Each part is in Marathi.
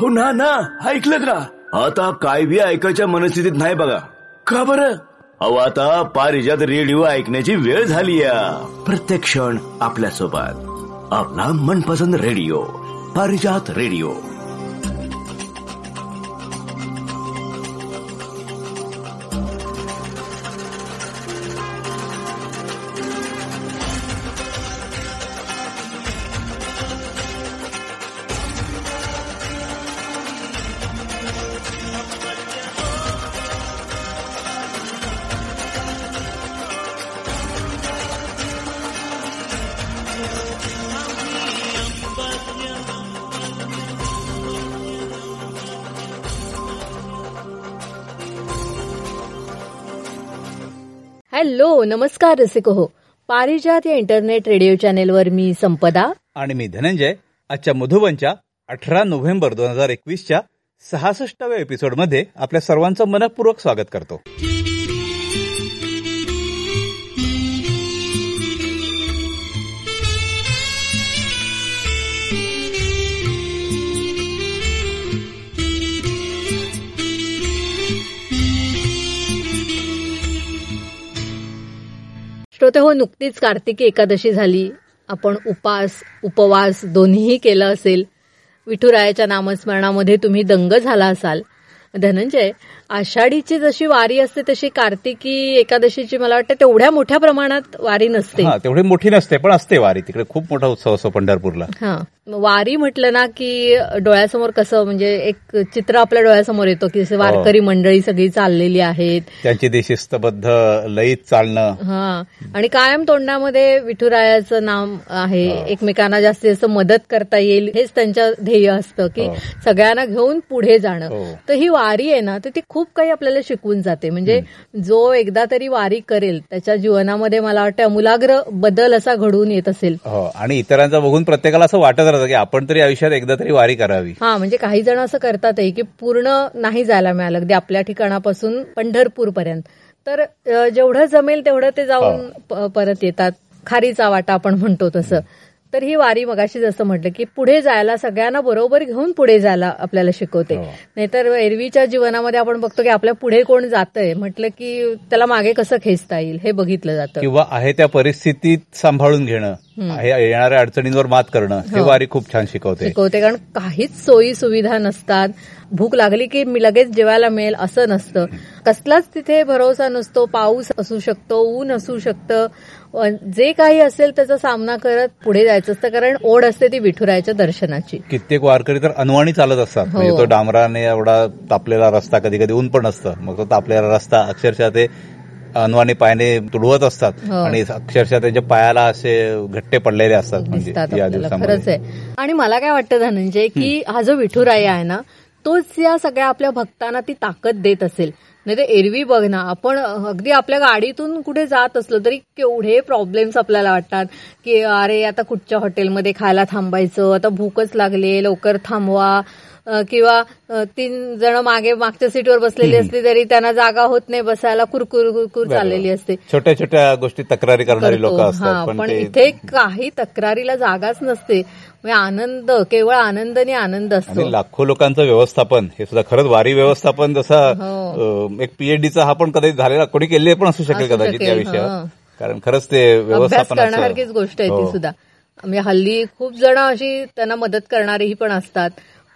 हो ना ना ऐकलं का? आता काय बी ऐकायच्या मनस्थितीत नाही बघा. का बरं? अहो आता पारिजात रेडिओ ऐकण्याची वेळ झाली. प्रत्येक क्षण आपल्या सोबत आपला मनपसंद रेडिओ पारिजात रेडिओ. हॅलो नमस्कार रसिक हो. पारिजात या इंटरनेट रेडिओ चॅनेलवर मी संपदा आणि मी धनंजय आजच्या मधुबनच्या 18 नोव्हेंबर 2021 च्या 66व्या एपिसोड मध्ये आपल्या सर्वांचं मनपूर्वक स्वागत करतो. श्रोते हो, नुकतीच कार्तिकी एकादशी झाली. आपण उपास उपवास दोन्हीही केलं असेल. विठुरायाच्या नामस्मरणामध्ये तुम्ही दंग झाला असाल. धनंजय, आषाढीची जशी वारी असते तशी कार्तिकी एकादशीची मला वाटतं तेवढ्या मोठ्या प्रमाणात वारी नसते. तेवढी मोठी नसते पण असते वारी. तिकडे खूप मोठा उत्सव असतो पंढरपूरला. हा, वारी म्हटलं ना की डोळ्यासमोर कसं म्हणजे एक चित्र आपल्या डोळ्यासमोर येतो की जसं वारकरी मंडळी सगळी चाललेली आहेत, त्यांची देशिस्तबद्ध लयीत चालणं. हा, आणि कायम तोंडामध्ये विठुरायाचं नाम आहे. एकमेकांना जास्तीत जास्त मदत करता येईल हेच त्यांच्या ध्येय असतं की सगळ्यांना घेऊन पुढे जाणं. तर ही वारी आहे ना, तर ती खूप काही आपल्याला शिकवून जाते. म्हणजे जो एकदा तरी वारी करेल त्याच्या जीवनामध्ये मला वाटतं अमूलाग्र बदल असा घडून येत असेल. आणि इतरांचा बघून प्रत्येकाला असं वाटत की आपण तरी आयुष्यात एकदा तरी वारी करावी. हा, म्हणजे काही जण असं करतात की पूर्ण नाही जायला मिळालं अगदी आपल्या ठिकाणापासून पंढरपूर पर्यंत, तर जेवढं जमेल तेवढं ते जाऊन परत येतात. खारीचा वाटा आपण म्हणतो तसं. तर ही वारी मगाशी जसं म्हटलं की पुढे जायला सगळ्यांना बरोबर घेऊन पुढे जायला आपल्याला शिकवते. नाहीतर एरवीच्या जीवनामध्ये आपण बघतो की आपल्या पुढे कोण जातंय म्हटलं की त्याला मागे कसं खेचता येईल हे बघितलं जातं किंवा आहे त्या परिस्थितीत सांभाळून घेणं, येणाऱ्या अडचणींवर मात करणं हे वारी खूप छान शिकवते. कारण काहीच सोयी सुविधा नसतात. भूक लागली की मी लगेच जेवायला मिळेल असं नसतं. कसलाच तिथे भरोसा नसतो. पाऊस असू शकतो, ऊन असू शकतं, जे काही असेल त्याचा सामना करत पुढे जायचं असतं. कारण ओढ असते ती विठुरायाच्या दर्शनाची. कित्येक वारकरी तर अनवाणी चालत असतात. म्हणजे तो डांबराने एवढा तापलेला रस्ता, कधी कधी ऊन पण असतं, मग तो तापलेला रस्ता अक्षरशः ते अनवाने पायाने तुडवत असतात आणि अक्षरशः त्यांच्या पायाला असे घट्टे पडलेले असतात. म्हणजे खरंच आहे. आणि मला काय वाटतं धनंजय की हा जो विठुराया आहे ना तोच या सगळ्या आपल्या भक्तांना ती ताकद देत असेल. नाही तर एरवी बघ ना आपण अगदी आपल्या गाडीतून कुठे जात असलो तरी केवढे प्रॉब्लेम्स आपल्याला वाटतात की अरे आता कुठच्या हॉटेलमध्ये खायला थांबायचं, आता भूकच लागले, लवकर थांबवा. किंवा 3 जण मागच्या सीटवर बसलेली असली तरी त्यांना जागा होत नाही बसायला, कुरकुर कुरकुर चाललेली असते. छोट्या छोट्या गोष्टी तक्रारी करणारी लोक असतात. पण इथे काही तक्रारीला जागाच नसते. म्हणजे आनंद, केवळ आनंदाने आनंद असतो. लाखो लोकांचं व्यवस्थापन हे सुद्धा खरंच वारी व्यवस्थापन जसा एक पीएचडीचा हा पण कदाचित झालेला कोणी केले पण असू शकेल कदाचित त्या विषयावर. कारण खरंच ते व्यवस्थापन करण्यासारखीच गोष्ट आहे ती सुद्धा. म्हणजे हल्ली खूप जण अशी त्यांना मदत करणारीही पण असतात.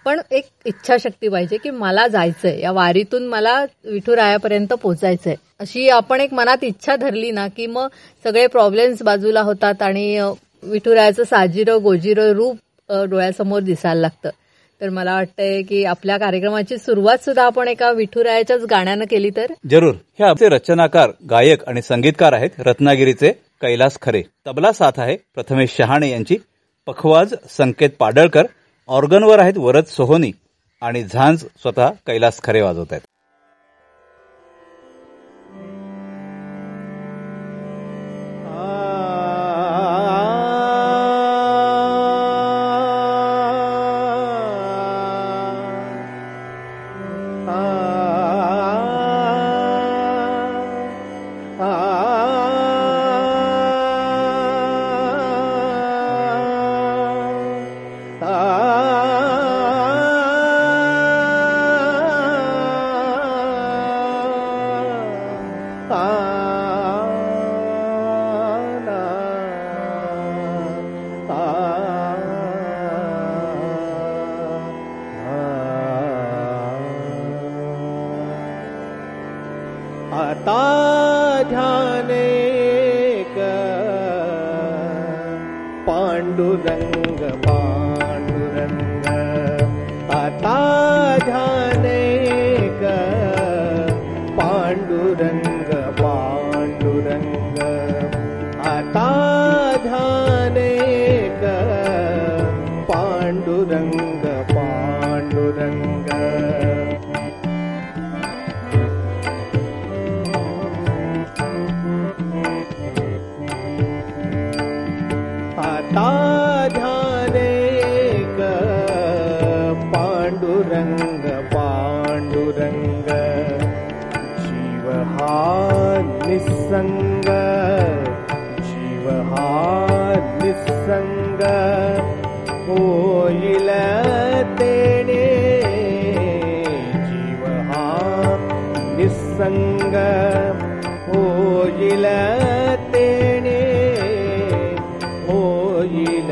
पण एक इच्छाशक्ती पाहिजे की मला जायचंय, या वारीतून मला विठुरायापर्यंत पोहोचायचंय अशी आपण एक मनात इच्छा धरली ना की मग सगळे प्रॉब्लेम्स बाजूला होतात आणि विठुरायाचं साजिरं गोजिरं रूप डोळ्यासमोर दिसायला लागतं. तर मला वाटतंय की आपल्या कार्यक्रमाची सुरुवात सुद्धा आपण एका विठुरायाच्याच गाण्यानं केली तर जरूर. हे आमचे रचनाकार, गायक आणि संगीतकार आहेत रत्नागिरीचे कैलास खरे. तबला साथ आहे प्रथमेश शहाणे यांची. पखवाज संकेत पाडळकर. ऑर्गनवर आहेत वरद सोहोनी आणि झांज स्वतः कैलास खरे वाजवत आहेत. आता ध्यानेक पांडुरंग पांडुरंग आता ध्यानेक पांडुरंग पांडुरंग आता ध्यानेक पांडुरंग पांडुरंग ध्यानेक पांडुरंग पांडुरंग जीव हा निसंग जीव हा निसंग होईल तेणे जीव हा निसंग होईल तेणे होईल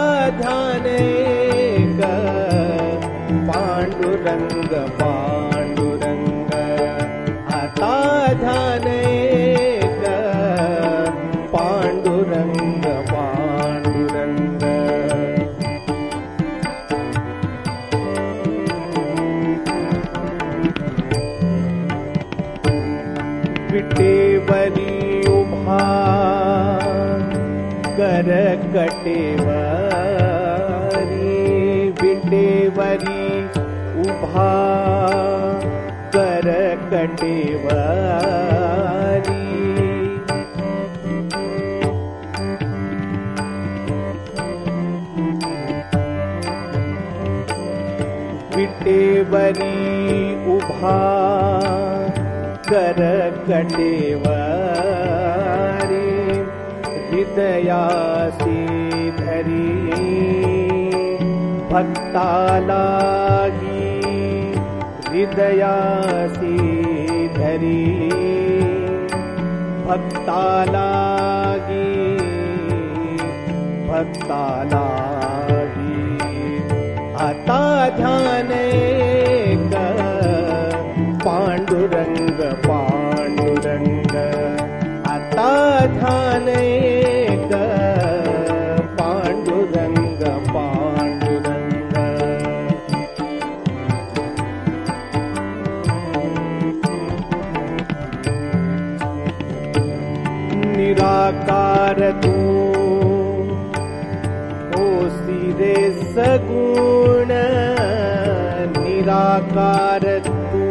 ध्यानेक पांडुरंग पांडुरंग आता ध्यानेक पांडुरंग पांडुरंग विटेवरी उभा कर कटेवारी विटेवरी उभा कर कटेवारी विटेवरी उभा कर कटेवारी हृदयासी धरी भक्ताला हृदयासी धरी भक्ताला भक्ताला आता ध्यानेक पांडुरंग पांडुरंग आता ध्यानेक पांडुरंग पांडुरंग निराकार तू होसी रे सगुण निराकार तू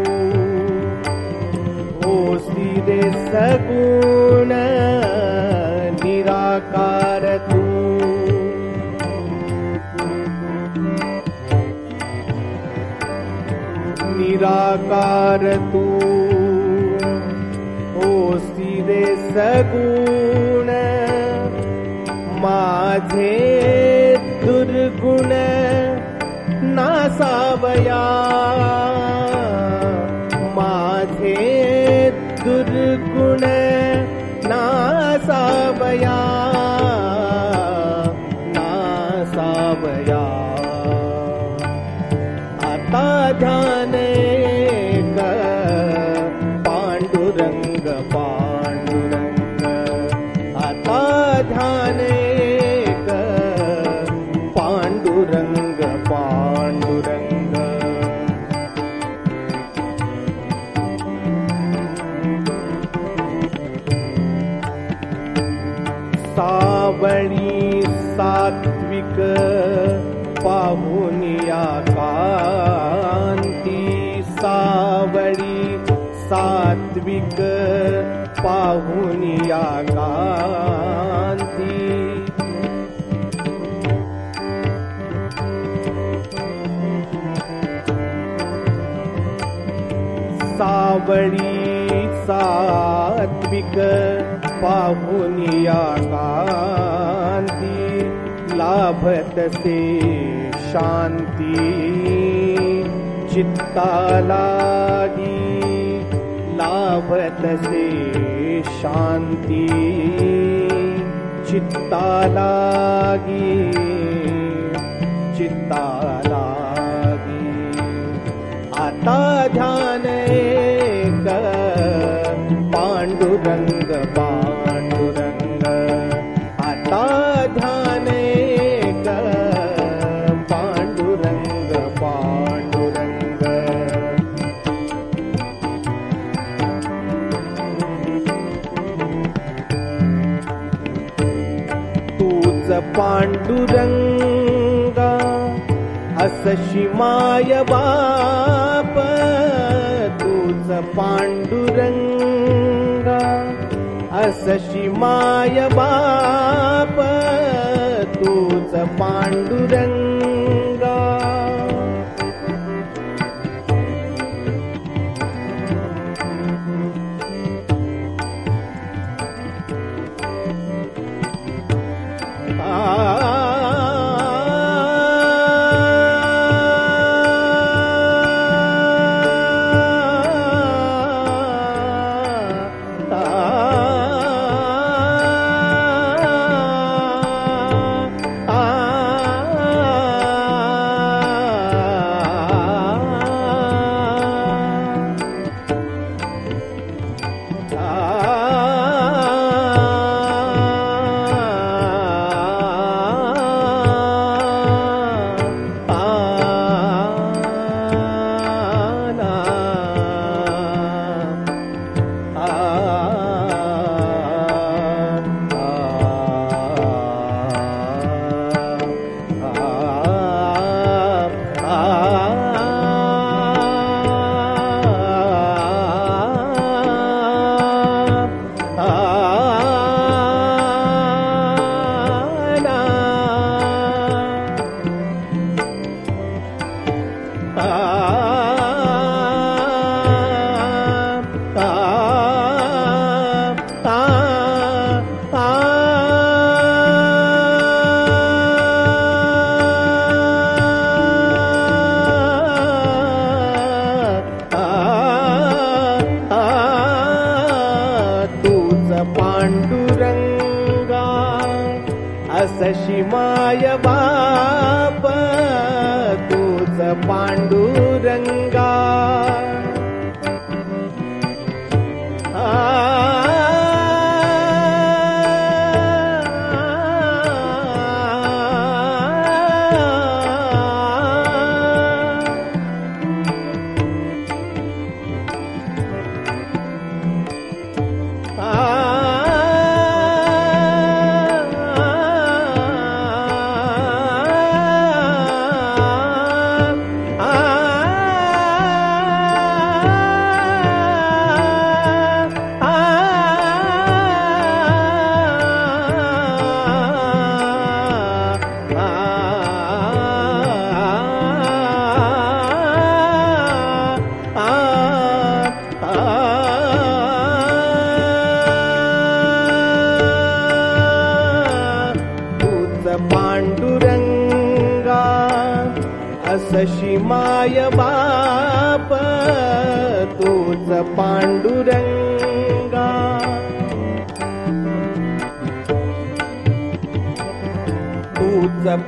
होसी रे सगुण निराकार तू निराकार तू होसी रे सगुण माझे दुर्गुण नासावया माझे दुर्गुण नासावया नासावया आता ध्यानेक पांडुरंग पांडुरंग आता ध्यानेक पांडुरंग पांडुरंग सावळी सात्विक पाहुनिया कांती सावळी सात्विक पाहुनिया कांती सावळी सात्विक पाहुनिया कांती लाभतसे शांती चित्तालागी लाभतसे शांती चित्तालागी चित्तालागी करता ध्यान एक पांडुरंग पांडुरंग आता ध्यान एक पांडुरंग पांडुरंग तूच पांडुरंगा असशी माय बाप तूच पांडुरंगा असशी माय बाप तूच पांडुरंगा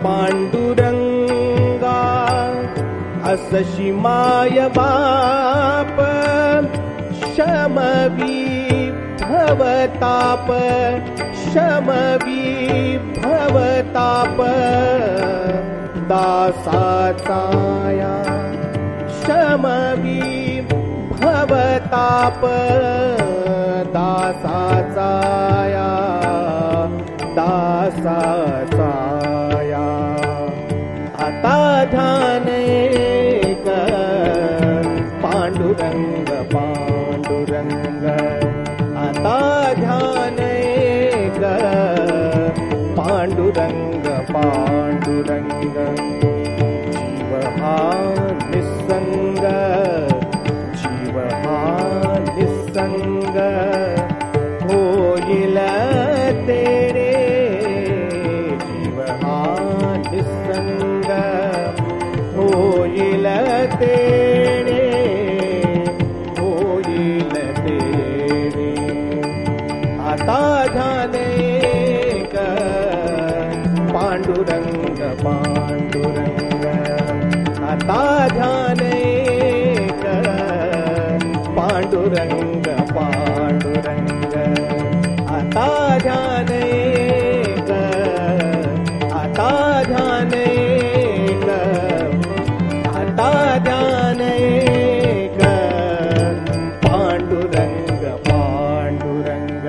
पांडुरंगा असशी माय बाप शमवी भवताप शमवी भवताप दासाचाया शमवी भवताप दासाचाया दासाचाया धानेक पांडुरंग पांडुरंग आता धानेक पांडुरंग पांडुरंग जीव हा निसंग जीव हा निसंग होईल तेरे जीव हा निसंग होईल तेरे पांडुरंग पांडुरंग आता ध्यान एक आता ध्यान एक आता ध्यान एक पांडुरंग पांडुरंग.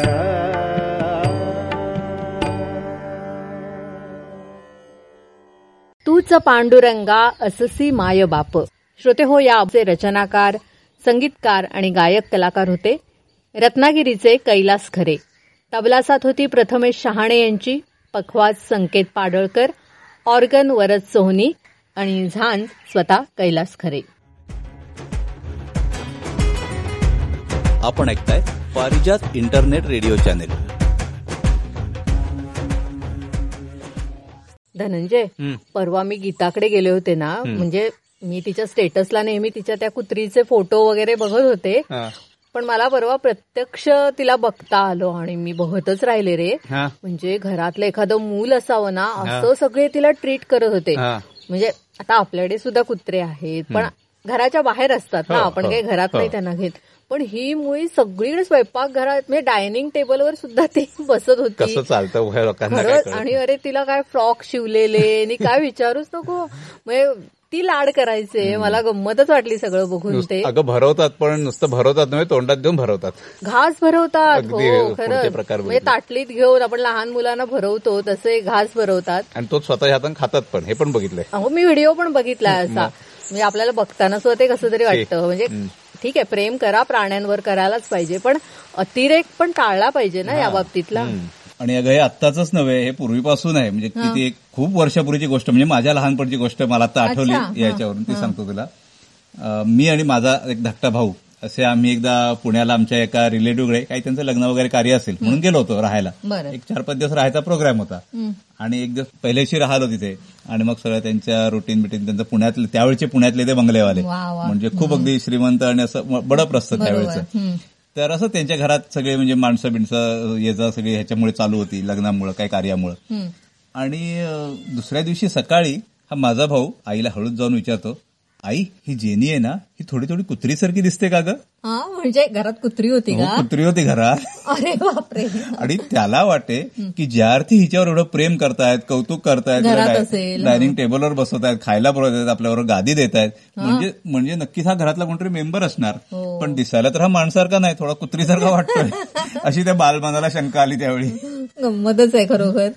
तूच पांडुरंगा अससी माय बाप. श्रोते हो, या आपले रचनाकार, संगीतकार आणि गायक कलाकार होते रत्नागिरीचे कैलास खरे. तबलासाथ होती प्रथमेश शहाणे यांची, पखवाज संकेत पाडळकर, ऑर्गन वरद सोहनी आणि झांज स्वतः कैलास खरे. आपण ऐकताय Parijat internet radio channel. Dhananjay, परवा मी गीताकडे गेले होते ना, म्हणजे मी तिच्या स्टेटसला नेहमी तिच्या त्या कुत्रीचे फोटो वगैरे बघत होते, पण मला परवा प्रत्यक्ष तिला बघता आलो आणि मी बघतच राहिले रे. म्हणजे घरातलं एखादं मूल असावं ना, असं सगळे तिला ट्रीट करत होते. म्हणजे आता आपल्याकडे सुद्धा कुत्रे आहेत, पण घराच्या बाहेर असतात ना, आपण काही घरात नाही त्यांना घेत. पण ही मुळी सगळीकडे स्वयंपाकघरात, म्हणजे डायनिंग टेबलवर सुद्धा ती बसत होती. चालतं, आणि अरे तिला काय फ्रॉक शिवलेले आणि काय विचारूच नको. म्हणजे ती लाड करायचे, मला गंमतच वाटली सगळं बघून. ते अगं भरवतात, पण नुसतं भरवतात नव्हे, तोंडात घेऊन भरवतात, घास भरवतात. हो खरं, म्हणजे ताटलीत घेऊन आपण लहान मुलांना भरवतो तसे घास भरवतात, आणि तो स्वतः हातानं खातात. पण हे पण बघितलंय. हो, मी व्हिडिओ पण बघितलाय असा. म्हणजे आपल्याला बघताना स्वतः कसं तरी वाटतं. म्हणजे ठीक आहे, प्रेम करा, प्राण्यांवर करायलाच पाहिजे, पण अतिरेक पण टाळला पाहिजे ना या बाबतीतला. आणि अगं हे आत्ताच नव्हे, हे पूर्वीपासून आहे. म्हणजे किती एक खूप वर्षापूर्वीची गोष्ट, म्हणजे माझ्या लहानपणची गोष्ट मला आता आठवली याच्यावरून. ती सांगतो तुला. मी आणि माझा एक धाकटा भाऊ असे आम्ही एकदा पुण्याला आमच्या एका रिलेटिव्हकडे, काही त्यांचं लग्न वगैरे कार्य असेल म्हणून गेलो होतो राहायला. एक 4-5 दिवस राहायचा प्रोग्राम होता, आणि एक दिवस पहिल्याशी राहिलो तिथे. आणि मग सगळ्या त्यांच्या रुटीन बिटीन, त्यांचं पुण्यातले, त्यावेळेचे पुण्यातले ते बंगलेवाले, म्हणजे खूप अगदी श्रीमंत आणि असं बडप असतं त्यावेळेचं. तर असं त्यांच्या घरात सगळे म्हणजे माणसं बिणसं ये जा सगळी ह्याच्यामुळे चालू होती, लग्नामुळे, काही कार्यामुळे. आणि दुसऱ्या दिवशी सकाळी हा माझा भाऊ आईला हळूच जाऊन विचारतो, आई ही जेनी आहे ना, ही थोडी थोडी कुत्रीसारखी दिसते का गं? म्हणजे घरात कुत्री होती का? कुत्री होती घरात. अरे बापरे. आणि त्याला वाटे की ज्या अर्थी हिच्यावर एवढं प्रेम करतायत, कौतुक करतायत, डायनिंग टेबलवर बसवतायत, खायला बोलवतायत, आपल्यावर गादी देतायत, म्हणजे नक्कीच हा घरातला कोणतरी मेंबर असणार. पण दिसायला तर हा माणसारखा नाही, थोडा कुत्रीसारखा वाटतोय, अशी त्या बालमनाला शंका आली त्यावेळी. गंमतच आहे खरोखर.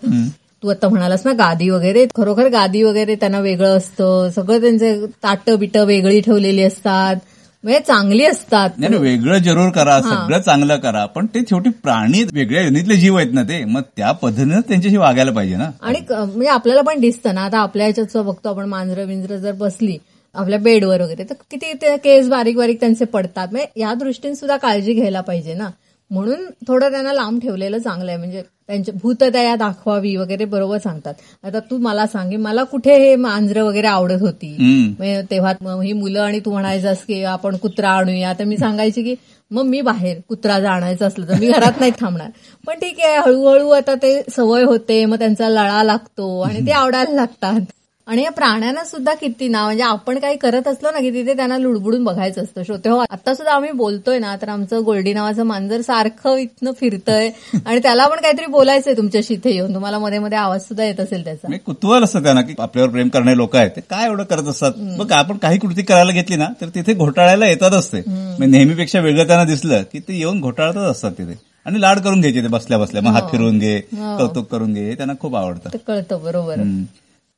तू आता म्हणालास ना गादी वगैरे, खरोखर गादी वगैरे त्यांना वेगळं असतं सगळं. त्यांचे ताटं बिटं वेगळी ठेवलेली असतात, म्हणजे चांगली असतात. नाही, वेगळं जरूर करा, सगळं चांगलं करा, पण ते छोटी प्राणी, वेगळ्या युनिटले जीव आहेत ना ते, मग त्या पद्धतीनं त्यांच्याशी वागायला पाहिजे ना. आणि म्हणजे आपल्याला पण दिसतं ना, आता आपल्या ह्याच्यात बघतो आपण, मांजरं विंजरं जर बसली आपल्या बेडवर वगैरे तर किती ते केस बारीक बारीक त्यांचे पडतात. म्हणजे या दृष्टीने सुद्धा काळजी घ्यायला पाहिजे ना, म्हणून थोडं त्यांना लांब ठेवलेलं चांगलं आहे. म्हणजे त्यांच्या भूतदया दाखवावी वगैरे, बरोबर सांगतात. आता तू मला सांगे, मला कुठे हे मांजरं वगैरे आवडत होती तेव्हा. ही मुलं, आणि तू म्हणायचंस की आपण कुत्रा आणूया, तर मी सांगायची की मग मी बाहेर कुत्रा जर आणायचं असलं तर मी घरात नाही थांबणार. पण ठीक आहे, हळूहळू आता ते सवय होते, मग त्यांचा लळा लागतो आणि ते आवडायला लागतात. आणि या प्राण्यांना सुद्धा किती ना, म्हणजे आपण काही करत असलो ना की तिथे त्यांना लुडबुडून बघायचं असतं. श्रोते हो, आता सुद्धा आम्ही बोलतोय ना, तर आमचं गोल्डी नावाचं मांजर सारखं इथनं फिरतंय आणि त्याला पण काहीतरी बोलायचंय तुमच्याशी इथे येऊन. तुम्हाला मध्ये मध्ये आवाज सुद्धा येत असेल त्याचा. कुतूहल असतं त्यांना की आपल्यावर प्रेम करणारे लोक आहेत, ते काय एवढं करत असतात. मग आपण काही कृती करायला घेतली ना तर तिथे घोटाळायला येतात असते. नेहमीपेक्षा वेगळं त्यांना दिसलं की ते येऊन घोटाळतच असतात तिथे, आणि लाड करून घ्यायचे ते बसल्या बसल्या. मग हात फिरवून घे, कौतुक करून घे, त्यांना खूप आवडतं. कळतं, बरोबर.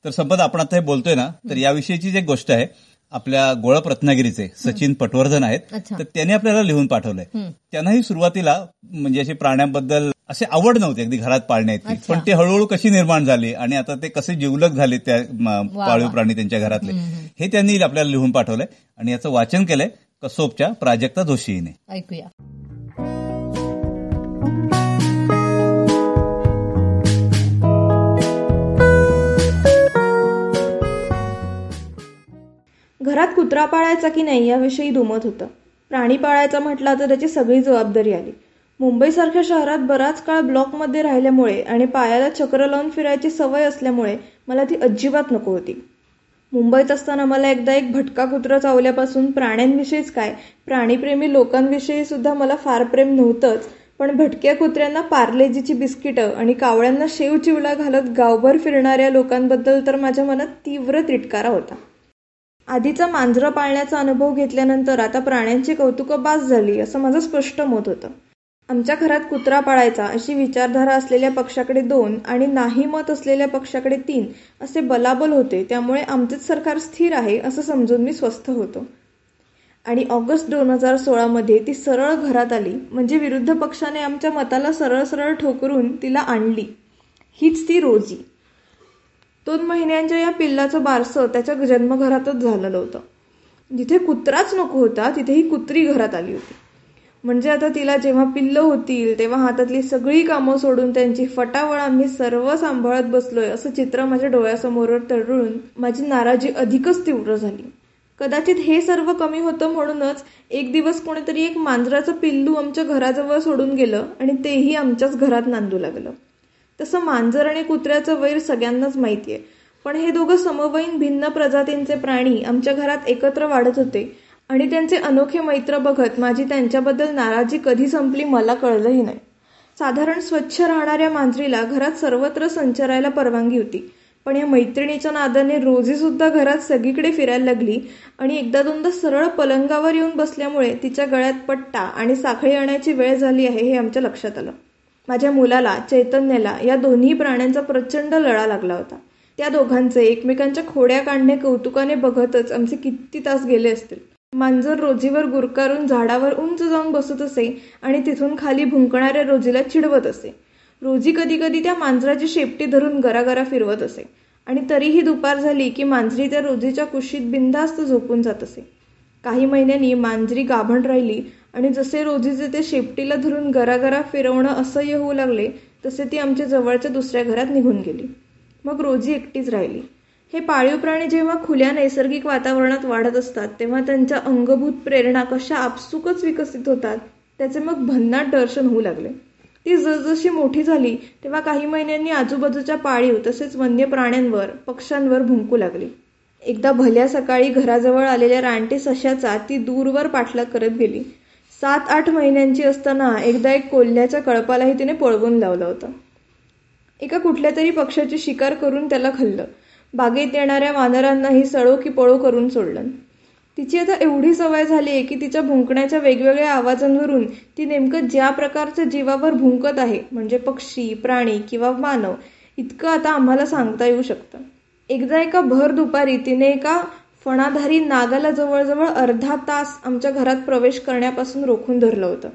तर संपत, आपण आता हे बोलतोय ना, तर याविषयीची जे गोष्ट आहे, आपल्या गोळप रत्नागिरीचे सचिन पटवर्धन आहेत, तर त्यांनी आपल्याला लिहून पाठवलंय. त्यांनाही सुरुवातीला म्हणजे असे प्राण्यांबद्दल असे आवड नव्हते अगदी घरात पाळण्याची, पण ते हळूहळू कशी निर्माण झाली आणि आता ते कसे जिवलग झाले त्या पाळीव प्राणी त्यांच्या घरातले, हे त्यांनी आपल्याला लिहून पाठवलंय. आणि याचं वाचन केलंय कसोबच्या प्राजक्ता जोशी हिने. ऐकूया. घरात कुत्रा पाळायचा की नाही याविषयी दुमत होतं. प्राणी पाळायचा म्हटला तर त्याची सगळी जबाबदारी आली. मुंबईसारख्या शहरात बराच काळ ब्लॉकमध्ये राहिल्यामुळे आणि पायाला चक्र लावून फिरायची सवय असल्यामुळे मला ती अजिबात नको होती. मुंबईत असताना मला एकदा एक भटका कुत्रा चावल्यापासून प्राण्यांविषयीच काय, प्राणीप्रेमी लोकांविषयी सुद्धा मला फार प्रेम नव्हतंच, पण भटक्या कुत्र्यांना पार्लेजीची बिस्किटं आणि कावळ्यांना शेव चिवडा घालत गावभर फिरणाऱ्या लोकांबद्दल तर माझ्या मनात तीव्र तिटकारा होता. आधीचा मांजरं पाळण्याचा अनुभव घेतल्यानंतर आता प्राण्यांची कौतुकबाज झाली असं माझं स्पष्ट मत होतं. आमच्या घरात कुत्रा पाळायचा अशी विचारधारा असलेल्या पक्षाकडे 2 आणि नाही मत असलेल्या पक्षाकडे 3 असे बलाबल होते, त्यामुळे आमचेच सरकार स्थिर आहे असं समजून मी स्वस्थ होतो. आणि ऑगस्ट 2016 मध्ये ती सरळ घरात आली, म्हणजे विरुद्ध पक्षाने आमच्या मताला सरळ सरळ ठोकरून तिला आणली. हीच ती रोजी. 2 महिन्यांच्या या पिल्लाचं बारसं त्याच्या जन्मघरातच झालेलं होतं. जिथे कुत्राच नको होता तिथे ही कुत्री घरात आली होती. म्हणजे आता तिला जेव्हा पिल्लं होतील तेव्हा हातातली सगळी कामं सोडून त्यांची फटाफट आम्ही सर्व सांभाळत बसलोय असं चित्र माझ्या डोळ्यासमोर तरळून माझी नाराजी अधिकच तीव्र झाली. कदाचित हे सर्व कमी होतं म्हणूनच एक दिवस कोणीतरी एक मांजराचं पिल्लू आमच्या घराजवळ सोडून गेलं आणि तेही आमच्याच घरात नांदू लागलं. तसं मांजर आणि कुत्र्याचं वैर सगळ्यांनाच माहिती आहे, पण हे दोघं समवयीन भिन्न प्रजातींचे प्राणी आमच्या घरात एकत्र वाढत होते आणि त्यांचे अनोखे मैत्र बघत माझी त्यांच्याबद्दल नाराजी कधी संपली मला कळलंही नाही. साधारण स्वच्छ राहणाऱ्या मांजरीला घरात सर्वत्र संचरायला परवानगी होती, पण या मैत्रिणीच्या नादाने रोजी सुद्धा घरात सगळीकडे फिरायला लागली आणि 1-2दा सरळ पलंगावर येऊन बसल्यामुळे तिच्या गळ्यात पट्टा आणि साखळी आणण्याची वेळ झाली आहे हे आमच्या लक्षात आलं. माझ्या मुलाला, चैतन्याला, या दोन्ही प्राण्यांचा प्रचंड लढा लागला होता. त्या दोघांचे एकमेकांच्या खोड्या काढणे कौतुकाने बघतच आमचे किती तास गेले असतील. मांजर रोजीवर गुरकारून झाडावर उंच जाऊन बसत असे आणि तिथून खाली भुंकणाऱ्या रोजीला चिडवत असे. रोजी कधी कधी त्या मांजराची शेपटी धरून गरागरा फिरवत असे आणि तरीही दुपार झाली की मांजरी त्या रोजीच्या कुशीत बिंधास्त झोपून जात असे. काही महिन्यांनी मांजरी गाभण राहिली आणि जसे रोजीचे ते शेपटीला धरून गरागरा फिरवणं असह्य होऊ लागले तसे ती आमच्या जवळच्या दुसऱ्या घरात निघून गेली. मग रोजी एकटीच राहिली. हे पाळीव प्राणी जेव्हा खुल्या नैसर्गिक वातावरणात वाढत असतात तेव्हा त्यांच्या अंगभूत प्रेरणा कशा आपसुकच विकसित होतात त्याचे मग भन्नाट दर्शन होऊ लागले. ती जसजशी मोठी झाली तेव्हा काही महिन्यांनी आजूबाजूच्या पाळीव तसेच वन्य प्राण्यांवर, पक्ष्यांवर भुंकू लागली. एकदा भल्या सकाळी घराजवळ आलेल्या रानटी सशाचा ती दूरवर पाठलाग करत गेली. 7-8 महिन्यांची असताना एकदा एक कोल्ह्याच्या कळपालाही तिने पळवून लावलं होतं. एका कुठल्या तरी पक्षाची शिकार करून त्याला खाल्लं. बागेत येणाऱ्या वानरांनाही सळो की पळो करून सोडलं. तिची आता एवढी सवय झाली आहे की तिच्या भुंकण्याच्या वेगवेगळ्या आवाजांवरून ती नेमकं ज्या प्रकारच्या जीवावर भुंकत आहे, म्हणजे पक्षी, प्राणी किंवा मानव, इतकं आता आम्हाला सांगता येऊ शकतं. एकदा एका भर दुपारी तिने एका फणाधारी नागाला जवळजवळ 1/2 तास आमच्या घरात प्रवेश करण्यापासून रोखून धरलं होतं.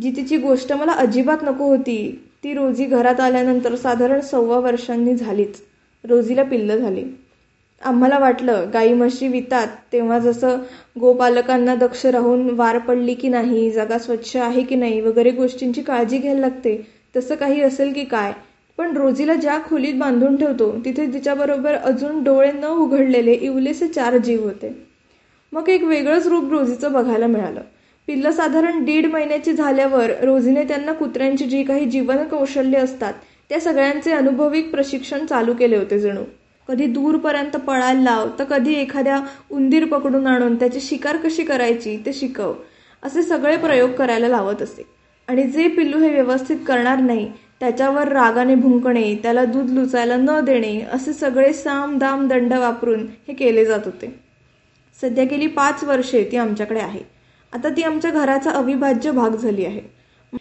जी तिची गोष्ट मला अजिबात नको होती ती रोजी घरात आल्यानंतर साधारण 2.25 वर्षांनी झालीच. रोजीला पिल्लं झाली. आम्हाला वाटलं गाई म्हशी वितात तेव्हा जसं गोपालकांना दक्ष राहून वार पडली की नाही, जागा स्वच्छ आहे की नाही वगैरे गोष्टींची काळजी घ्यायला लागते, तसं काही असेल की काय. पण रोजीला ज्या खोलीत बांधून ठेवतो तिथे तिच्याबरोबर अजून डोळे न उघडलेले इवलेसे 4 जीव होते. मग एक वेगळंच रूप रोजीचं बघायला मिळालं. पिल्लं साधारण 1.5 महिन्याची झाल्यावर रोजीने त्यांना कुत्र्यांची जी काही जीवन कौशल्य असतात त्या सगळ्यांचे अनुभविक प्रशिक्षण चालू केले होते. जणू कधी दूरपर्यंत पळायला लाव तर कधी एखाद्या उंदीर पकडून आणून त्याची शिकार कशी करायची ते शिकव, असे सगळे प्रयोग करायला लावत असे. आणि जे पिल्लू हे व्यवस्थित करणार नाही त्याच्यावर रागाने भुंकणे, त्याला दूध लुचायला न देणे, असे सगळे सामदाम दंड वापरून हे केले जात होते. सध्या गेली 5 वर्षे ती आमच्याकडे आहे. आता ती आमच्या घराचा अविभाज्य भाग झाली आहे.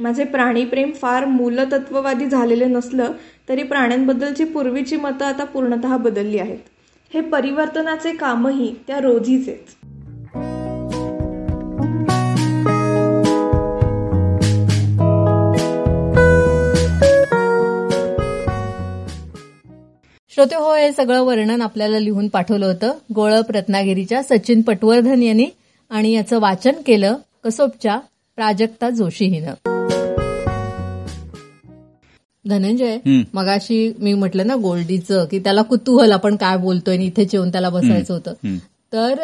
माझे प्राणीप्रेम फार मूलतत्ववादी झालेले नसलं तरी प्राण्यांबद्दलची पूर्वीची मतं आता पूर्णतः बदलली आहेत. हे परिवर्तनाचे कामही त्या रोजीचेच. श्रोते हो, हे सगळं वर्णन आपल्याला लिहून पाठवलं होतं गोळप रत्नागिरीच्या सचिन पटवर्धन यांनी आणि याचं वाचन केलं कसोबच्या प्राजक्ता जोशी हिनं. धनंजय, मगाशी मी म्हटलं ना गोल्डीचं की त्याला कुतूहल आपण काय बोलतोय आणि इथे येऊन त्याला बसायचं होतं, तर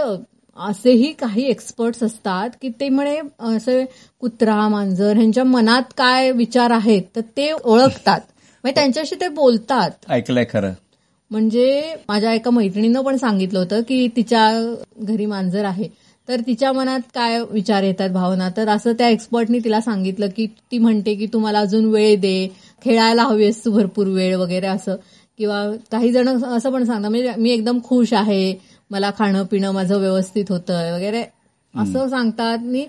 असेही काही एक्सपर्ट्स असतात की ते म्हणे असे कुत्रा मांजर ह्यांच्या मनात काय विचार आहेत तर ते ओळखतात, म्हणजे त्यांच्याशी ते बोलतात. ऐकलंय खरं. म्हणजे माझ्या एका मैत्रिणीनं पण सांगितलं होतं की तिच्या घरी मांजर आहे तर तिच्या मनात काय विचार येतात भावना, तर असं त्या एक्सपर्टनी तिला सांगितलं की ती म्हणते की तुम्हाला अजून वेळ दे, खेळायला हवी असतो भरपूर वेळ वगैरे असं. किंवा काही जण असं पण सांगतात म्हणजे मी एकदम खुश आहे, मला खाणं पिणं माझं व्यवस्थित होतं वगैरे असं सांगतात. मी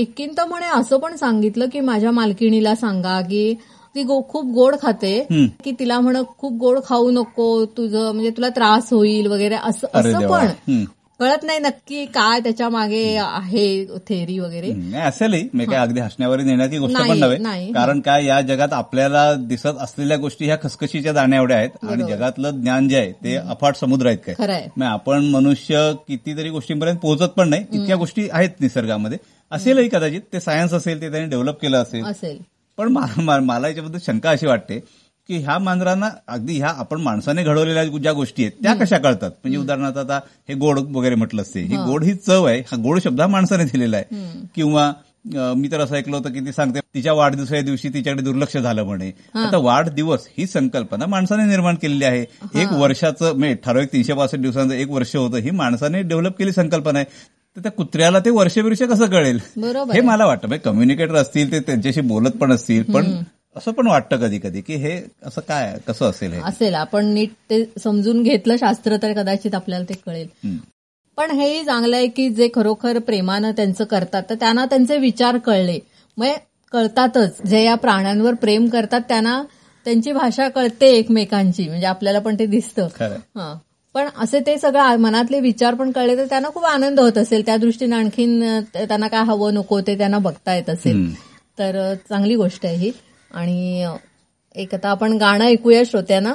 एकींत म्हणे असं पण सांगितलं की माझ्या मालकिणीला सांगा की ती खूप गोड खाते की तिला म्हण खूप गोड खाऊ नको, तुझं म्हणजे तुला त्रास होईल वगैरे असं पण कळत नाही नक्की काय त्याच्या मागे आहे थेअरी वगैरे. नाही असेलही मी काय अगदी हसण्यावर नेण्याची गोष्ट पण नव्हे, कारण काय या जगात आपल्याला दिसत असलेल्या गोष्टी ह्या खसखशीच्या दाण्या एवढ्या आहेत आणि जगातलं ज्ञान जे आहे ते अफाट समुद्र आहेत. काय खरंय मग आपण मनुष्य कितीतरी गोष्टींपर्यंत पोहोचत पण नाही, इतक्या गोष्टी आहेत निसर्गामध्ये. असेलही कदाचित ते सायन्स असेल, ते त्यांनी डेव्हलप केलं असेल, पण मला याच्याबद्दल शंका अशी वाटते की ह्या मांजरांना अगदी ह्या आपण माणसाने घडवलेल्या ज्या गोष्टी आहेत त्या कशा कळतात. म्हणजे उदाहरणार्थ आता हे गोड वगैरे म्हटलं असते, ही गोड ही चव आहे, हा गोड शब्द हा माणसाने दिलेला आहे. किंवा मी तर असं ऐकलं होतं की ती सांगते तिच्या वाढदिवसाच्या दिवशी तिच्याकडे दुर्लक्ष झालं म्हणे. आता वाढदिवस ही संकल्पना माणसाने निर्माण केलेली आहे, एक वर्षाचं म्हणजे ठराविक 365 दिवसांचं एक वर्ष होतं, ही माणसाने डेव्हलप केलेली संकल्पना आहे. तर त्या कुत्र्याला ते वर्षे कसं कळेल हे मला वाटतं. म्हणजे कम्युनिकेटर असतील, ते त्यांच्याशी बोलत पण असतील, पण असं पण वाटतं कधी कधी की हे असं काय कसं असेल. असेल आपण नीट ते समजून घेतलं शास्त्र तर कदाचित आपल्याला ते कळेल. पण हेही चांगलं आहे की जे खरोखर प्रेमानं त्यांचं करतात तर त्यांना त्यांचे विचार कळले म्हणजे कळतातच. जे या प्राण्यांवर प्रेम करतात त्यांना त्यांची भाषा कळते एकमेकांची, म्हणजे आपल्याला पण ते दिसतं. हा पण असे ते सगळं मनातले विचार पण कळले तर त्यांना खूप आनंद होत असेल, त्या दृष्टीने आणखीन त्यांना काय हवं नको ते त्यांना बघता येत असेल, तर चांगली गोष्ट आहे ही. आणि एक आता आपण गाणं ऐकूया श्रोत्यांना.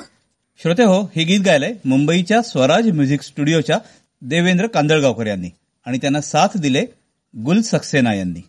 श्रोते हो, हे गीत गायलंय मुंबईच्या स्वराज म्युझिक स्टुडिओच्या देवेंद्र कांदळगावकर यांनी आणि त्यांना साथ दिले गुल सक्सेना यांनी.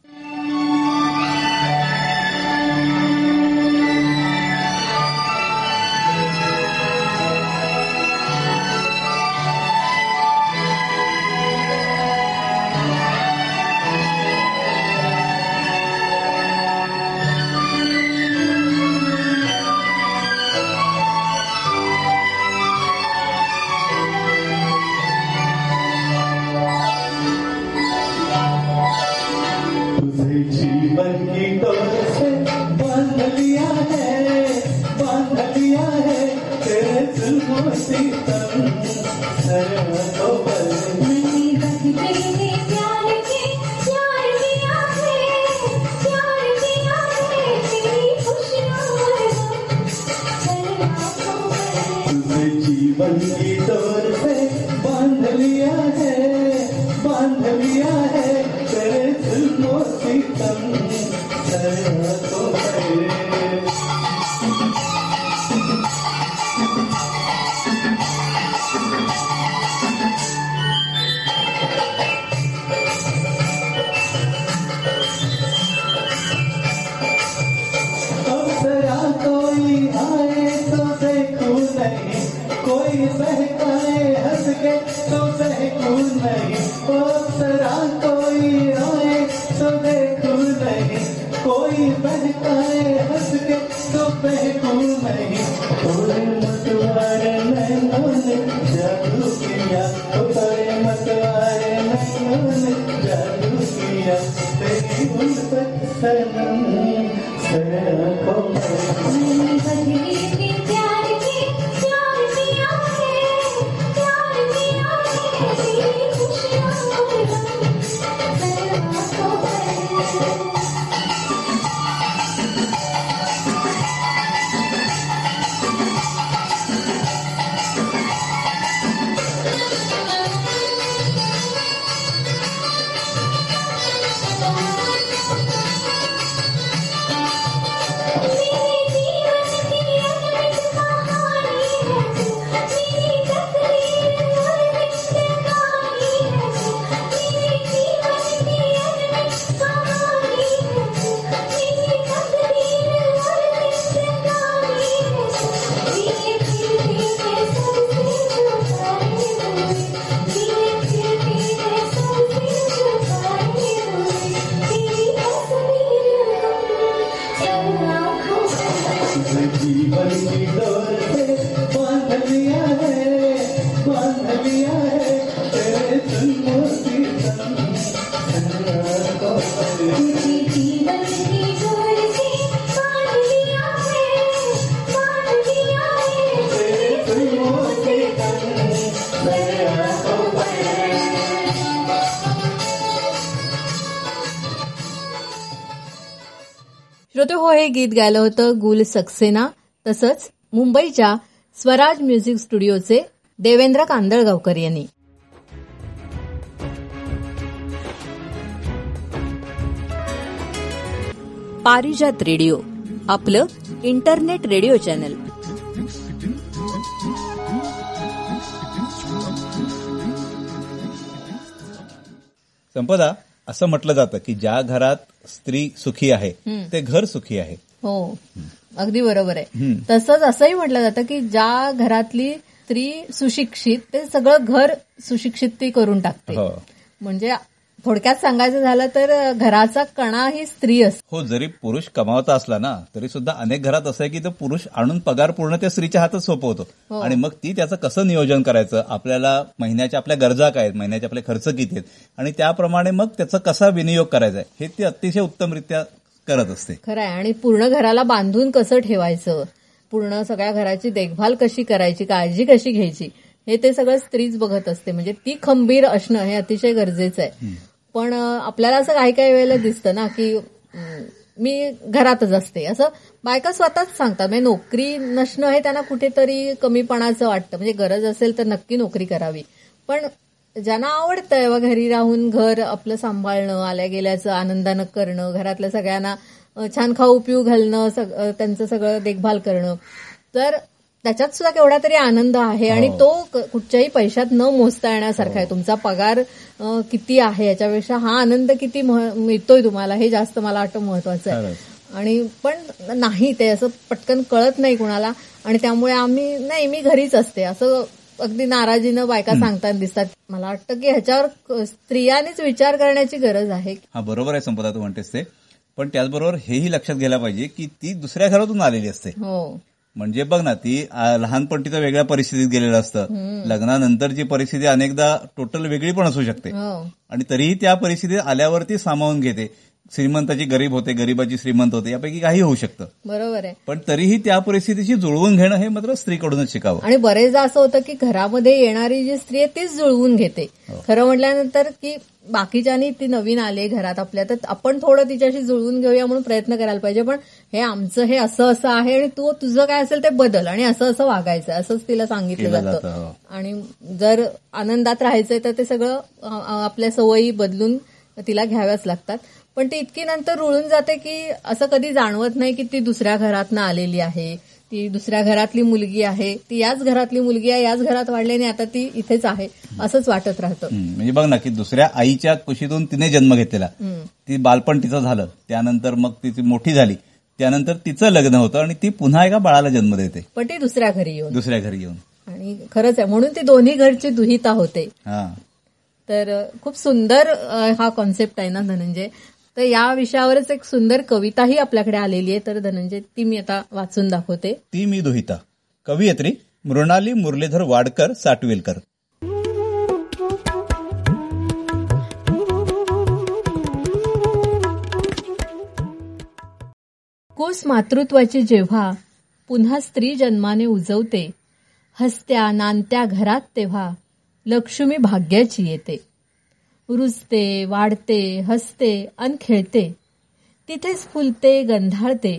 श्रोते हो, हे गीत गायलं होतं गुल सक्सेना. तसंच मुंबईच्या स्वराज म्युझिक स्टुडिओचे देवेंद्र कांदळगावकर यांनी. पारिजात रेडिओ आपलं इंटरनेट रेडिओ चॅनल. संपदा, असं म्हटलं जातं की ज्या घरात स्त्री सुखी आहे ते घर सुखी आहे. हो, अगदी बरोबर आहे. तसंच असंही म्हटलं जातं की ज्या घरातली स्त्री सुशिक्षित ते सगळं घर सुशिक्षित ती करून टाकते. म्हणजे थोडक्यात सांगायचं झालं तर घराचा कणा ही स्त्री असते. हो, जरी पुरुष कमावता असला ना तरी सुद्धा अनेक घरात असं आहे की तो पुरुष आणून पगार पूर्ण त्या स्त्रीच्या हातात सोपवतो आणि मग ती त्याचं कसं नियोजन करायचं, आपल्याला महिन्याच्या आपल्या गरजा काय आहेत, महिन्याचे आपले खर्च किती आहेत आणि त्याप्रमाणे मग त्याचा कसा विनियोग करायचा हे ती अतिशय उत्तमरित्या करत असते. खरं आहे. आणि पूर्ण घराला बांधून कसं ठेवायचं, पूर्ण सगळ्या घराची देखभाल कशी करायची, काळजी कशी घ्यायची, हे ते सगळं स्त्रीच बघत असते. म्हणजे ती खंबीर असणं हे अतिशय गरजेचं आहे. पण आपल्याला असं काही काही वेळेला दिसतं ना की मी घरातच असते असं बायका स्वतःच सांगतात. म्हणजे नोकरी नसणं हे त्यांना कुठेतरी कमीपणाचं वाटतं. म्हणजे गरज असेल तर नक्की नोकरी करावी, पण ज्यांना आवडतंय व घरी राहून घर आपलं सांभाळणं, आल्या गेल्याचं आनंदानं करणं, घरातल्या सगळ्यांना छान खाऊ पिऊ घालणं, त्यांचं सगळं देखभाल करणं, तर त्याच्यात सुद्धा केवढा तरी आनंद आहे आणि तो कुठच्याही पैशात न मोजता येण्यासारखा आहे. तुमचा पगार किती आहे याच्यापेक्षा हा आनंद किती मिळतोय तुम्हाला हे जास्त मला वाटतं महत्वाचं आहे. आणि पण नाही ते असं पटकन कळत नाही कुणाला आणि त्यामुळे आम्ही नाही मी घरीच असते असं अगदी नाराजीनं बायका सांगताना दिसतात. मला वाटतं की ह्याच्यावर स्त्रियांनीच विचार करण्याची गरज आहे. हा, बरोबर आहे संपदा तू म्हणतेस ते. पण त्याचबरोबर हेही लक्षात घ्यायला पाहिजे की ती दुसऱ्या घरातून आलेली असते. हो, म्हणजे बघ ना, ती लहानपणी तर वेगळ्या परिस्थितीत गेलेलं असतं, लग्नानंतरची परिस्थिती अनेकदा टोटल वेगळी पण असू शकते आणि तरीही त्या परिस्थितीत आल्यावरती सामावून घेते. श्रीमंताची गरीब होते, गरीबाची श्रीमंत होते, यापैकी काही होऊ शकतं. बरोबर आहे. पण तरीही त्या परिस्थितीशी जुळवून घेणं हे मात्र स्त्रीकडूनच शिकावं. आणि बरेचदा असं होतं की घरामध्ये येणारी जी स्त्री आहे तीच जुळवून घेते. खरं म्हटल्यानंतर की बाकीच्यानी ती नवीन आले घरात आपल्या तर आपण थोडं तिच्याशी जुळवून घेऊया म्हणून प्रयत्न करायला पाहिजे. पण हे आमचं हे असं असं आहे आणि तू तुझं काय असेल ते बदल आणि असं असं वागायचं असंच तिला सांगितलं जातं. आणि जर आनंदात राहायचंय तर ते सगळं आपल्या सवयी बदलून तिला घ्याव्याच लागतात. पण ती इतकी नंतर रुळून जाते की असं कधी जाणवत नाही की ती दुसऱ्या घरातनं आलेली आहे, ती दुसऱ्या घरातली मुलगी आहे, ती याच घरातली मुलगी आहे, याच घरात वाढली आणि आता ती इथेच आहे असंच वाटत राहतं. म्हणजे बघ ना की दुसऱ्या आईच्या कुशीतून तिने जन्म घेतलेला, ती बालपण तिचं झालं, त्यानंतर मग ती मोठी झाली, त्यानंतर तिचं लग्न होतं आणि ती पुन्हा एका बाळाला जन्म देते, पण ती दुसऱ्या घरी येऊन. आणि खरंच आहे, म्हणून ती दोन्ही घरची दुहिता होते. तर खूप सुंदर हा कॉन्सेप्ट आहे ना धनंजय. तर या विषयावरच एक सुंदर कविताही आपल्याकडे आलेली आहे, तर धनंजय ती मी आता वाचून दाखवते. ती मी दुहिता, कवयित्री मृणाली मुरलीधर वाडकर साटवेलकर. कुस मातृत्वाची जेव्हा पुन्हा स्त्री जन्माने उजवते, हसत्या नांदत्या घरात तेव्हा लक्ष्मी भाग्याची येते. रुजते, वाढते, हसते अन खेळते, तिथेच फुलते, गंधाळते,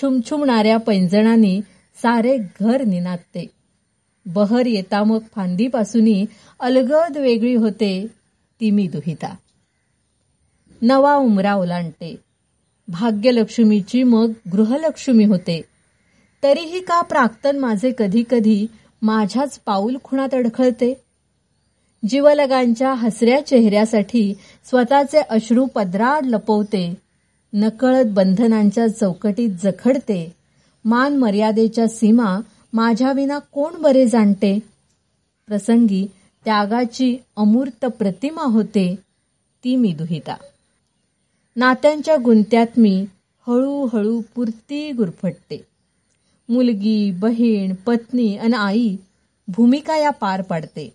छुमछुमणाऱ्या पैंजणांनी सारे घर निनादते. बहर येता मग फांदीपासूनी अलगद वेगळी होते ती मी दुहिता. नवा उमरा ओलांडते, भाग्यलक्ष्मीची मग गृहलक्ष्मी होते. तरीही का प्राक्तन माझे कधी कधी माझ्याच पाऊल खुणात अडखळते. जीवलगांच्या हसऱ्या चेहऱ्यासाठी स्वतःचे अश्रू पदराड लपवते, नकळत बंधनांच्या चौकटीत जखडते. मान मर्यादेच्या सीमा माझ्याविना कोण बरे जाणते. प्रसंगी त्यागाची अमूर्त प्रतिमा होते ती मी दुहिता. नात्यांच्या गुंत्यात मी हळूहळू पुरती गुरफटते. मुलगी, बहीण, पत्नी आणि आई भूमिका या पार पाडते.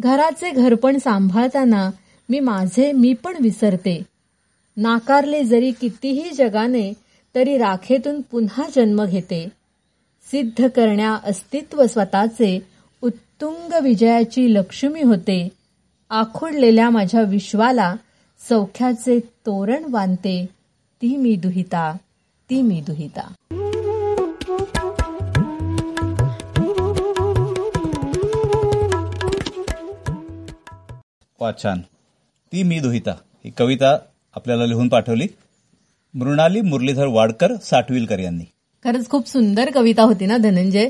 घराचे घरपण सांभाळताना मी माझे मी पण विसरते. नाकारले जरी कितीही जगाने तरी राखेतून पुन्हा जन्म घेते. सिद्ध करण्या अस्तित्व स्वतःचे उत्तुंग विजयाची लक्ष्मी होते. आखुडलेल्या माझ्या विश्वाला सौख्याचे तोरण बांधते ती मी दुहिता. ती मी दुहिता. वाचन ती मी दुहिता ही कविता आपल्याला लिहून पाठवली मृणाली मुरलीधर वाडकर साठविलकर यांनी. खरंच खूप सुंदर कविता होती ना धनंजय.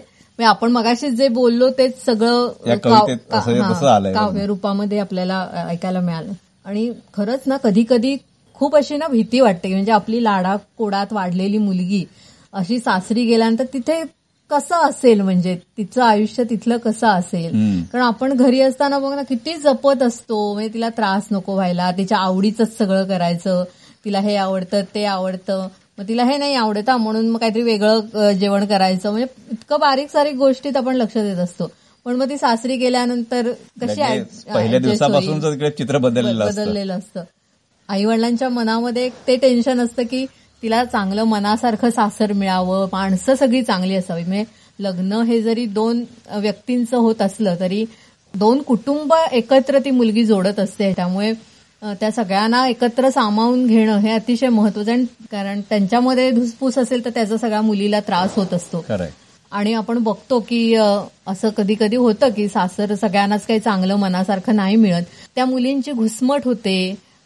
आपण मगाशी जे बोललो तेच सगळं काव्य रूपामध्ये आपल्याला ऐकायला मिळालं. आणि खरंच ना कधी कधी खूप अशी ना भीती वाटते म्हणजे आपली लाडा कोडात वाढलेली मुलगी अशी सासरी गेल्यानंतर तिथे कसं असेल म्हणजे तिचं आयुष्य तिथलं कसं असेल. कारण आपण घरी असताना बघ ना किती जपत असतो म्हणजे तिला त्रास नको व्हायला तिच्या आवडीचंच सगळं करायचं. तिला हे आवडतं ते आवडतं मग तिला हे नाही आवडत म्हणून मग काहीतरी वेगळं जेवण करायचं म्हणजे इतकं बारीक सारीक गोष्टीत आपण लक्ष देत असतो. पण मग ती सासरी गेल्यानंतर कशी पहिल्या दिवसापासून चित्र बदललेलं असतं. आई वडिलांच्या मनामध्ये ते टेन्शन असतं की तिला चांगलं मनासारखं सासर मिळावं माणसं सगळी चांगली असावी. म्हणजे लग्न हे जरी दोन व्यक्तींचं होत असलं तरी दोन कुटुंब एकत्र ती मुलगी जोडत असते त्यामुळे त्या सगळ्यांना एकत्र सामावून घेणं हे अतिशय महत्वाचं आहे. कारण त्यांच्यामध्ये धुसफूस असेल तर त्याचा सगळ्या मुलीला त्रास होत असतो. आणि आपण बघतो की असं कधी कधी होतं की सासर सगळ्यांनाच काही चांगलं मनासारखं नाही मिळत त्या मुलींची घुसमट होते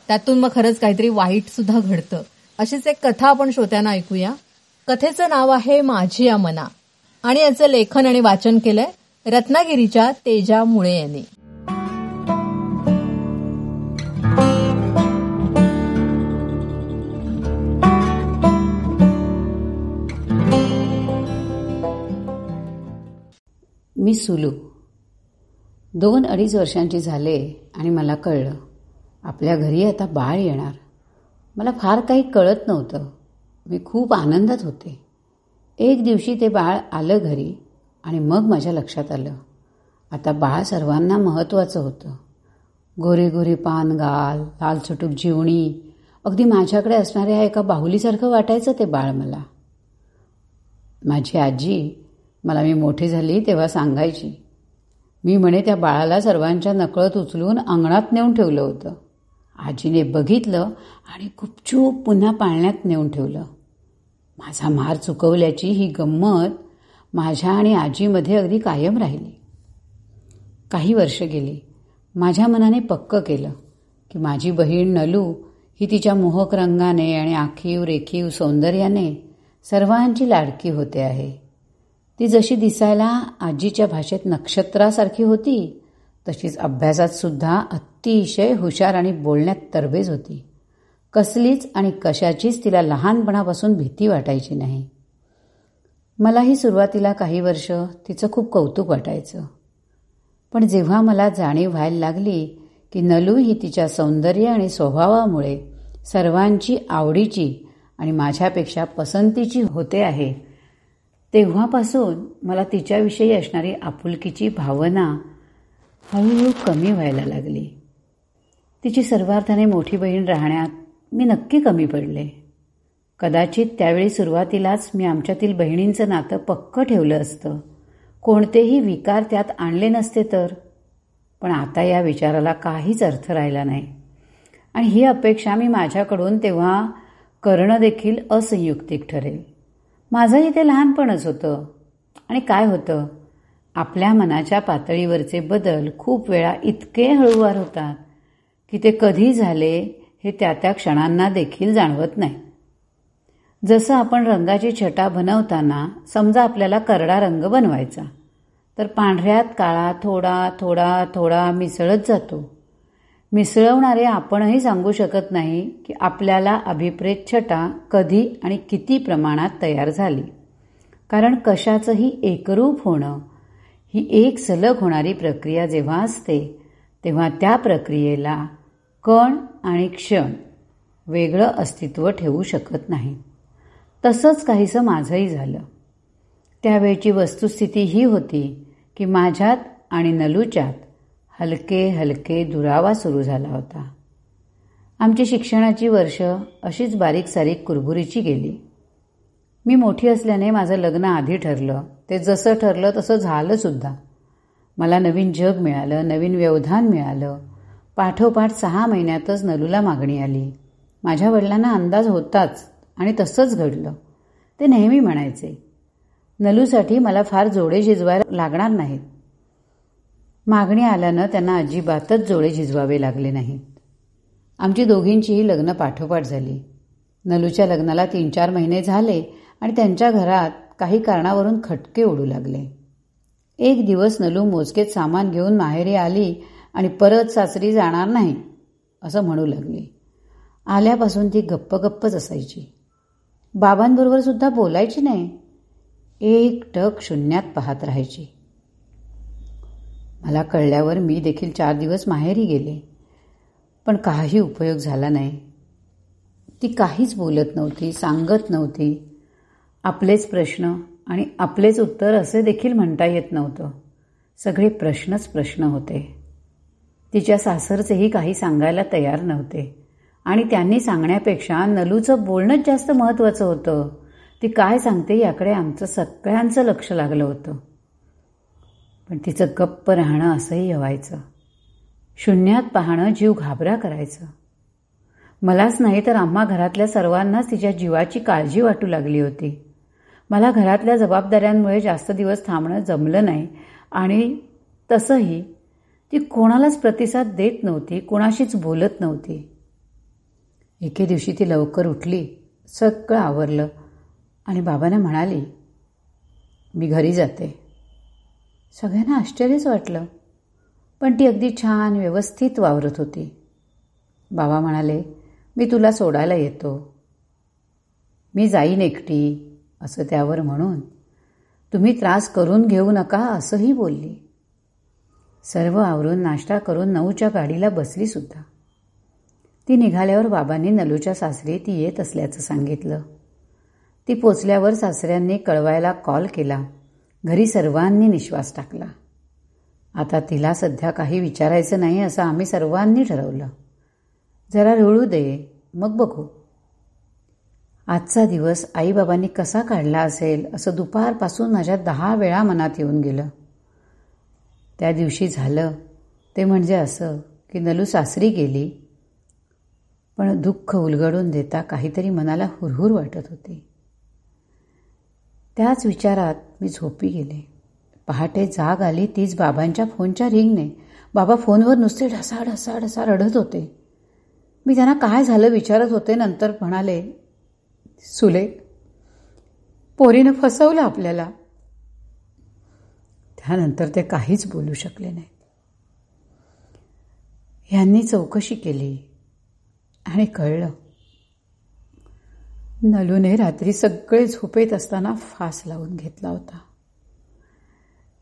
त्यातून मग खरंच काहीतरी वाईट सुद्धा घडतं. अशीच एक कथा आपण श्रोत्यांना ऐकूया. कथेचं नाव आहे माझी या मना आणि याचं लेखन आणि वाचन केलंय रत्नागिरीच्या तेजा मुळे यांनी. मी सुलू 2.5 वर्षांची झाले आणि मला कळलं आपल्या घरी आता बाळ येणार. मला फार काही कळत नव्हतं. मी खूप आनंदात होते. एक दिवशी ते बाळ आलं घरी आणि मग माझ्या लक्षात आलं आता बाळ सर्वांना महत्त्वाचं होतं. गोरे गोरे पान गाल लालचटूक जीवणी अगदी माझ्याकडे असणाऱ्या एका बाहुलीसारखं वाटायचं ते बाळ मला. माझी आजी मला मी मोठी झाली तेव्हा सांगायची मी म्हणे त्या बाळाला सर्वांच्या नकळत उचलून अंगणात नेऊन ठेवलं होतं. आजीने बघितलं आणि गुपचूप पुन्हा पाळण्यात नेऊन ठेवलं. माझा मार चुकवल्याची ही गंमत माझ्या आणि आजीमध्ये अगदी कायम राहिली. काही वर्ष गेली. माझ्या मनाने पक्कं केलं की माझी बहीण नलू ही तिच्या मोहक रंगाने आणि आखीव रेखीव सौंदर्याने सर्वांची लाडकी होते आहे. ती जशी दिसायला आजीच्या भाषेत नक्षत्रासारखी होती तशीच अभ्यासात सुद्धा अतिशय हुशार आणि बोलण्यात तरबेज होती. कसलीच आणि कशाचीच तिला लहानपणापासून भीती वाटायची नाही. मलाही सुरुवातीला काही वर्ष तिचं खूप कौतुक वाटायचं. पण जेव्हा मला जाणीव व्हायला लागली की नलू ही तिच्या सौंदर्य आणि स्वभावामुळे सर्वांची आवडीची आणि माझ्यापेक्षा पसंतीची होते आहे तेव्हापासून मला तिच्याविषयी असणारी आपुलकीची भावना हळूहळू कमी व्हायला लागली. तिची सर्वार्थाने मोठी बहीण राहण्यात मी नक्की कमी पडले. कदाचित त्यावेळी सुरुवातीलाच मी आमच्यातील बहिणींचं नातं पक्कं ठेवलं असतं. कोणतेही विकार त्यात आणले नसते तर. पण आता या विचाराला काहीच अर्थ राहिला नाही आणि ही अपेक्षा मी माझ्याकडून तेव्हा करणं देखील असंयुक्तिक ठरेल. माझंही ते लहानपणच होतं. आणि काय होतं आपल्या मनाच्या पातळीवरचे बदल खूप वेळा इतके हळूवार होतात की ते कधी झाले हे त्या त्या क्षणांना देखील जाणवत नाही. जसं आपण रंगाची छटा बनवताना समजा आपल्याला करडा रंग बनवायचा तर पांढऱ्यात काळा थोडा थोडा थोडा मिसळत जातो. मिसळवणारे आपणही सांगू शकत नाही की आपल्याला अभिप्रेत छटा कधी आणि किती प्रमाणात तयार झाली. कारण कशाचंही एकरूप होणं ही एक सलग होणारी प्रक्रिया जेव्हा असते तेव्हा त्या प्रक्रियेला कण आणि क्षण वेगळं अस्तित्व ठेवू शकत नाही. तसंच काहीसं माझंही झालं. त्यावेळची वस्तुस्थिती ही होती की माझ्यात आणि नलूच्यात हलके हलके दुरावा सुरू झाला होता. आमची शिक्षणाची वर्ष अशीच बारीक सारीक कुरबुरीची गेली. मी मोठी असल्याने माझं लग्न आधी ठरलं. ते जसं ठरलं तसं झालं सुद्धा. मला नवीन जग मिळालं. नवीन व्यवधान मिळालं. पाठोपाठ 6 महिन्यातच नलूला मागणी आली. माझ्या वडिलांना अंदाज होताच आणि तसंच घडलं. ते नेहमी म्हणायचे, नलूसाठी मला फार जोडे झिजवायला लागणार नाहीत. मागणी आल्यानं त्यांना अजिबातच जोडे झिजवावे लागले नाहीत. आमची दोघींचीही लग्न पाठोपाठ झाली. नलूच्या लग्नाला 3-4 महिने झाले आणि त्यांच्या घरात काही कारणावरून खटके उडू लागले. एक दिवस नलू मोजकेच सामान घेऊन माहेरी आली आणि परत सासरी जाणार नाही असं म्हणू लागली. आल्यापासून ती गप्पच असायची. बाबांबरोबर सुद्धा बोलायची नाही, एकटक शून्यात पाहत राहायची. मला कळल्यावर मी देखील 4 दिवस माहेरी गेले, पण काही उपयोग झाला नाही. ती काहीच बोलत नव्हती, सांगत नव्हती. आपलेच प्रश्न आणि आपलेच उत्तर असे देखील म्हणता येत नव्हतं. सगळे प्रश्नच प्रश्न होते. तिच्या सासरचेही काही सांगायला तयार नव्हते आणि त्यांनी सांगण्यापेक्षा नलूचं बोलणंच जास्त महत्त्वाचं होतं. ती काय सांगते याकडे आमचं सगळ्यांचं लक्ष लागलं होतं. पण तिचं गप्प राहणं असंही हवायचं. शून्यात पाहणं जीव घाबरा करायचं. मलाच नाही तर आम्हा घरातल्या सर्वांनाच तिच्या जीवाची काळजी वाटू लागली होती. मला घरातल्या जबाबदाऱ्यांमुळे जास्त दिवस थांबणं जमलं नाही आणि तसंही ती कोणालाच प्रतिसाद देत नव्हती, कोणाशीच बोलत नव्हती. एके दिवशी ती लवकर उठली, सगळं आवरलं आणि बाबांना म्हणाली, मी घरी जाते. सगळ्यांना आश्चर्यच वाटलं, पण ती अगदी छान व्यवस्थित वावरत होती. बाबा म्हणाले, मी तुला सोडायला येतो, मी जाईन एकटी असं त्यावर म्हणून. तुम्ही त्रास करून घेऊ नका असंही बोलली. सर्व आवरून नाश्ता करून 9च्या गाडीला बसली सुद्धा. ती निघाल्यावर बाबांनी नलूच्या सासरी ती येत असल्याचं सांगितलं. ती पोचल्यावर सासऱ्यांनी कळवायला कॉल केला. घरी सर्वांनी निश्वास टाकला. आता तिला सध्या काही विचारायचं नाही असं आम्ही सर्वांनी ठरवलं. जरा रुळू दे, मग बघू. आजचा दिवस आईबाबांनी कसा काढला असेल असं दुपारपासून माझ्या 10 वेळा मनात येऊन गेलं. त्या दिवशी झालं ते म्हणजे असं की नलू सासरी गेली, पण दुःख उलगडून देता काहीतरी मनाला हुरहुर वाटत होती. त्याच विचारात मी झोपी गेले. पहाटे जाग आली तीच बाबांच्या फोनच्या रिंगने. बाबा फोनवर नुसते ढसा रडत होते. मी त्यांना काय झालं विचारत होते. नंतर म्हणाले, सुले, पोरीनं फसवलं आपल्याला. त्यानंतर ते काहीच बोलू शकले नाहीत. यांनी चौकशी केली आणि कळलं, नलूने रात्री सगळे झोपेत असताना फास लावून घेतला होता.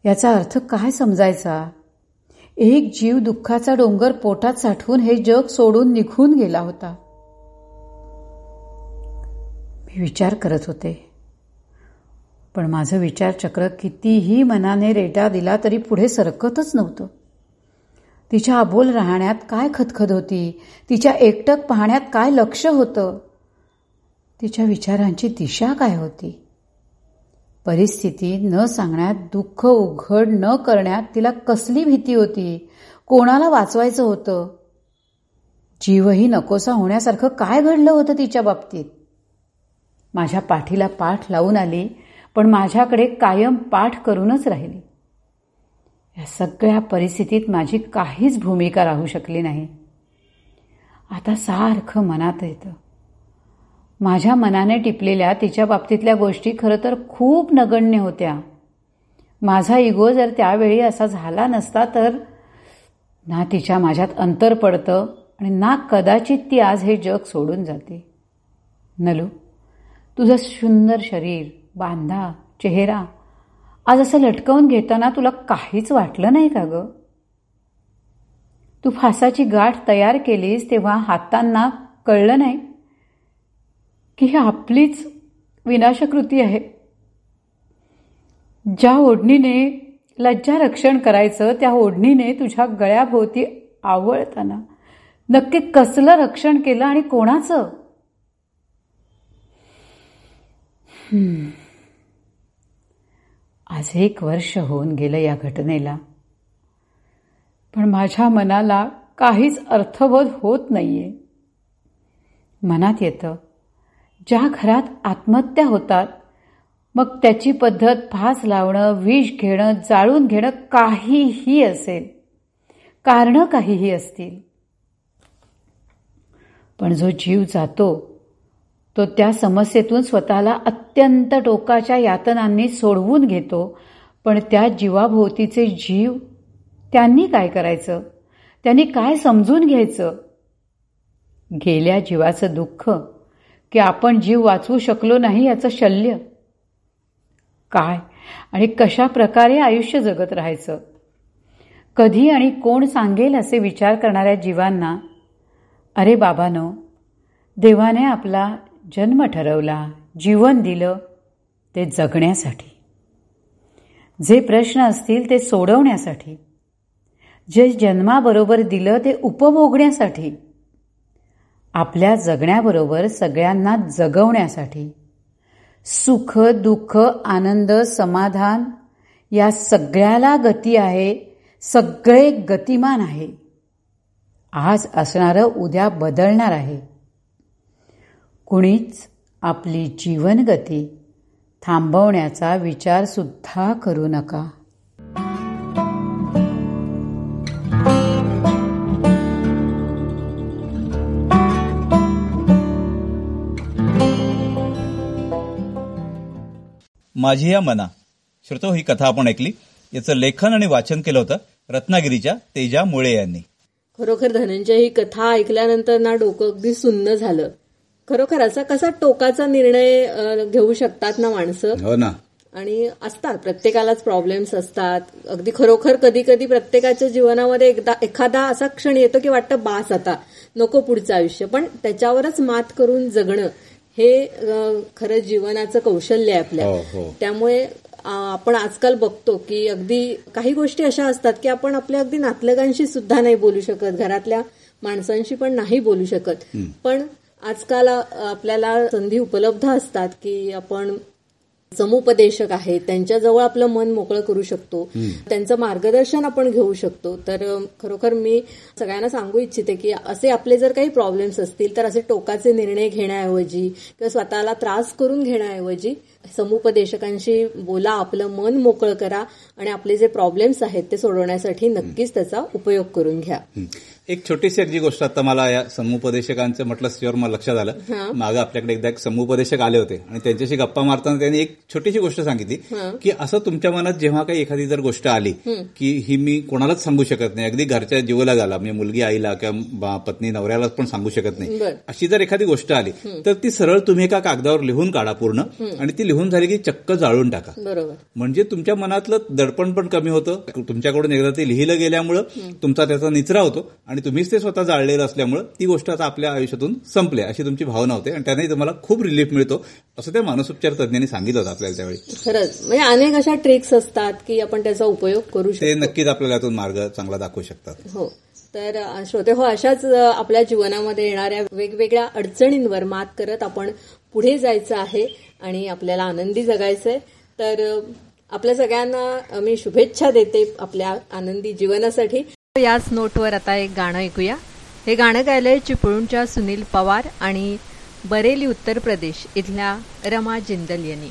याचा अर्थ काय समजायचा? एक जीव दुःखाचा डोंगर पोटात साठवून हे जग सोडून निघून गेला होता. मी विचार करत होते, पण माझं विचारचक्र कितीही मनाने रेटा दिला तरी पुढे सरकतच नव्हतं. तिच्या अबोल राहण्यात काय खदखद होती? तिच्या एकटक पाहण्यात काय लक्ष होतं? तिच्या विचारांची दिशा काय होती? परिस्थिती न सांगण्यात, दुःख उघड न करण्यात तिला कसली भीती होती? कोणाला वाचवायचं होतं? जीवही नकोसा होण्यासारखं काय घडलं होतं तिच्या बाबतीत? माझ्या पाठीला पाठ लावून आली, पण माझ्याकडे कायम पाठ करूनच राहिली. या सगळ्या परिस्थितीत माझी काहीच भूमिका राहू शकली नाही. आता सारखं मनात येतं. माझ्या मनाने टिपलेल्या तिच्या बाबतीतल्या गोष्टी खरं तर खूप नगण्य होत्या. माझा इगो जर त्यावेळी असा झाला नसता तर ना तिच्या माझ्यात अंतर पडतं आणि ना कदाचित ती आज हे जग सोडून जाते. नलू, तुझं सुंदर शरीर, बांधा, चेहरा आज असं लटकवून घेताना तुला काहीच वाटलं नाही का गं? तू फासाची गाठ तयार केलीस तेव्हा हातांना कळलं नाही की ही आपलीच विनाशकृती आहे. ज्या ओढणीने लज्जा रक्षण करायचं त्या ओढणीने तुझ्या गळ्याभोवती आवळताना नक्की कसलं रक्षण केलं आणि कोणाचं? आज 1 वर्ष होऊन गेलं या घटनेला, पण माझ्या मनाला काहीच अर्थबोध होत नाहीये. मनात येतं, ज्या घरात आत्महत्या होतात मग त्याची पद्धत फास लावणं, विष घेणं, जाळून घेणं काहीही असेल, कारणं काहीही असतील, पण जो जीव जातो तो त्या समस्येतून स्वतःला अत्यंत टोकाच्या यातनांनी सोडवून घेतो. पण त्या जीवाभोवतीचे जीव, त्यांनी काय करायचं, त्यांनी काय समजून घ्यायचं? गेल्या जीवाचं दुःख की आपण जीव वाचवू शकलो नाही याचं शल्य काय आणि कशा प्रकारे आयुष्य जगत राहायचं, कधी आणि कोण सांगेल असे विचार करणाऱ्या जीवांना, अरे बाबांनो, देवाने आपला जन्म ठरवला, जीवन दिलं ते जगण्यासाठी, जे प्रश्न असतील ते सोडवण्यासाठी, जे जन्माबरोबर दिलं ते उपभोगण्यासाठी, आपल्या जगण्याबरोबर सगळ्यांना जगवण्यासाठी, सुख दुःख आनंद समाधान या सगळ्याला गती आहे, सगळे गतिमान आहे. आज असणारं उद्या बदलणार आहे. कुणीच आपली जीवनगती थांबवण्याचा विचार सुद्धा करू नका. माझी या मना, श्रोतो, ही कथा आपण ऐकली. याचं लेखन आणि वाचन केलं होतं रत्नागिरीच्या तेजा मुळे यांनी. खरोखर धनंजय, ही कथा ऐकल्यानंतर ना डोकं अगदी सुन्न झालं. खरोखर असा कसा टोकाचा निर्णय घेऊ शकतात ना माणसं. हो ना. आणि असतात, प्रत्येकालाच प्रॉब्लेम्स असतात. अगदी खरोखर कधी कधी प्रत्येकाच्या जीवनामध्ये एकदा एखादा असा क्षण येतो की वाटतं बास आता नको पुढचं आयुष्य, पण त्याच्यावरच मात करून जगणं हे खरं जीवनाचं कौशल्य आहे आपल्या. त्यामुळे आपण आजकाल बघतो की अगदी काही गोष्टी अशा असतात की आपण आपल्या अगदी नातलगांशी सुद्धा नाही बोलू शकत, घरातल्या माणसांशी पण नाही बोलू शकत, पण आजकाल आपल्याला संधी उपलब्ध असतात की आपण समुपदेशक आहेत त्यांच्याजवळ आपलं मन मोकळं करू शकतो, त्यांचं मार्गदर्शन आपण घेऊ शकतो. तर खरोखर मी सगळ्यांना सांगू इच्छिते की असे आपले जर काही प्रॉब्लेम्स असतील तर असे टोकाचे निर्णय घेण्याऐवजी किंवा स्वतःला त्रास करून घेण्याऐवजी समुपदेशकांशी बोला, आपलं मन मोकळं करा आणि आपले जे प्रॉब्लेम्स आहेत ते सोडवण्यासाठी नक्कीच त्याचा उपयोग करून घ्या. एक छोटीशी अगदी गोष्ट आता मला या समुपदेशकांचं म्हटल्यावर मला लक्षात आलं. मागे आपल्याकडे एकदा एक समुपदेशक आले होते आणि त्यांच्याशी गप्पा मारताना त्यांनी एक छोटीशी गोष्ट सांगितली की असं तुमच्या मनात जेव्हा काही एखादी जर गोष्ट आली की ही मी कोणालाच सांगू शकत नाही, अगदी घरच्या जीवाला झाला, म्हणजे मुलगी आईला किंवा पत्नी नवऱ्याला पण सांगू शकत नाही, अशी जर एखादी गोष्ट आली तर ती सरळ तुम्ही एका कागदावर लिहून काढा पूर्ण आणि ती लिहून झाली की चक्क जाळून टाका. बरोबर. म्हणजे तुमच्या मनातलं दडपण पण कमी होतं. तुमच्याकडून एकदा ते लिहिलं गेल्यामुळे तुमचा त्याचा निचरा होतो आणि तुम्हीच ते स्वतः जाळलेलं असल्यामुळे ती गोष्ट आता आपल्या आयुष्यातून संपली अशी तुमची भावना होते आणि त्याने तुम्हाला खूप रिलीफ मिळतो, असं त्या मानसोपचार तज्ञांनी सांगितलं होतं आपल्याला त्यावेळी. खरंच, म्हणजे अनेक अशा ट्रिक्स असतात की आपण त्याचा उपयोग करू शकतो. ते नक्कीच आपल्याला यातून मार्ग चांगला दाखवू शकतात. हो. तर श्रोते हो, अशाच आपल्या जीवनामध्ये येणाऱ्या वेगवेगळ्या अडचणींवर मात करत आपण पुढे जायचं आहे आणि आपल्याला आनंदी जगायचंय. तर आपल्या सगळ्यांना मी शुभेच्छा देते आपल्या आनंदी जीवनासाठी. याच नोटवर आता एक गाणं ऐकूया. हे गाणं गायलंय चिपळूणच्या सुनील पवार आणि बरेली उत्तर प्रदेश इथल्या रमा जिंदल यांनी.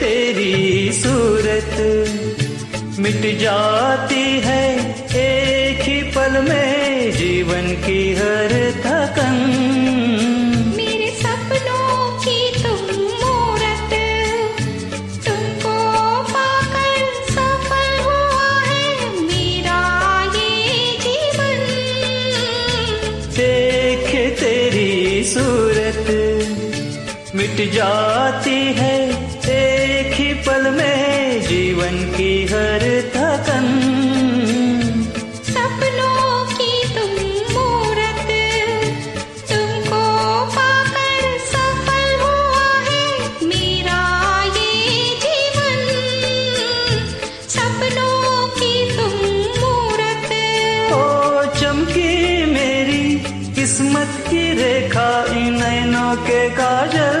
तेरी सूरत मिट जाती है पल में जीवन की हर थकन मिट जाती है एक ही पल में जीवन की हर थकन सपनों की तुम मूरत तुमको पाकर सफल हुआ है मेरा ये जीवन सपनों की तुम मूरत ओ चमकी मेरी किस्मत की रेखा इन नैनों के काजल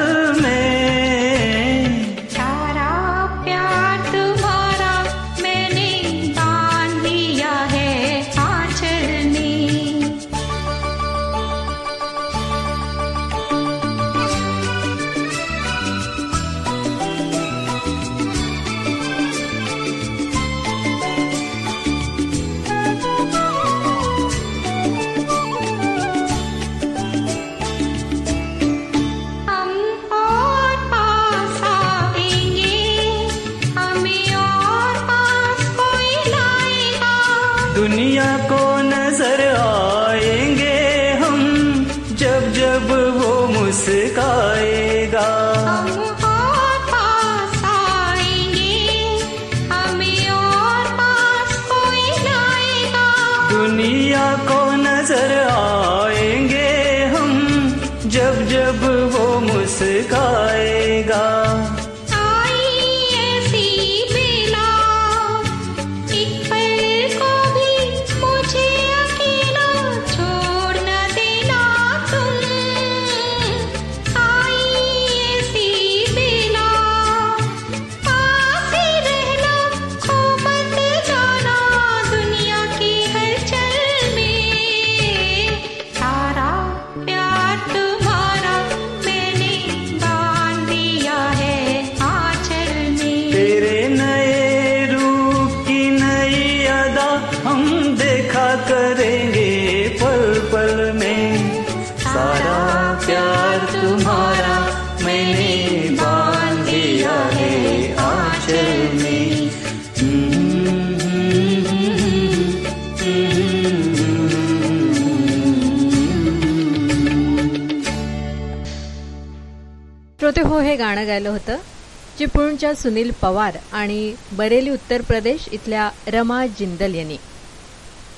हो हे गाणं गायलं होतं चिपळूणच्या सुनील पवार आणि बरेली उत्तर प्रदेश इथल्या रमा जिंदल यांनी.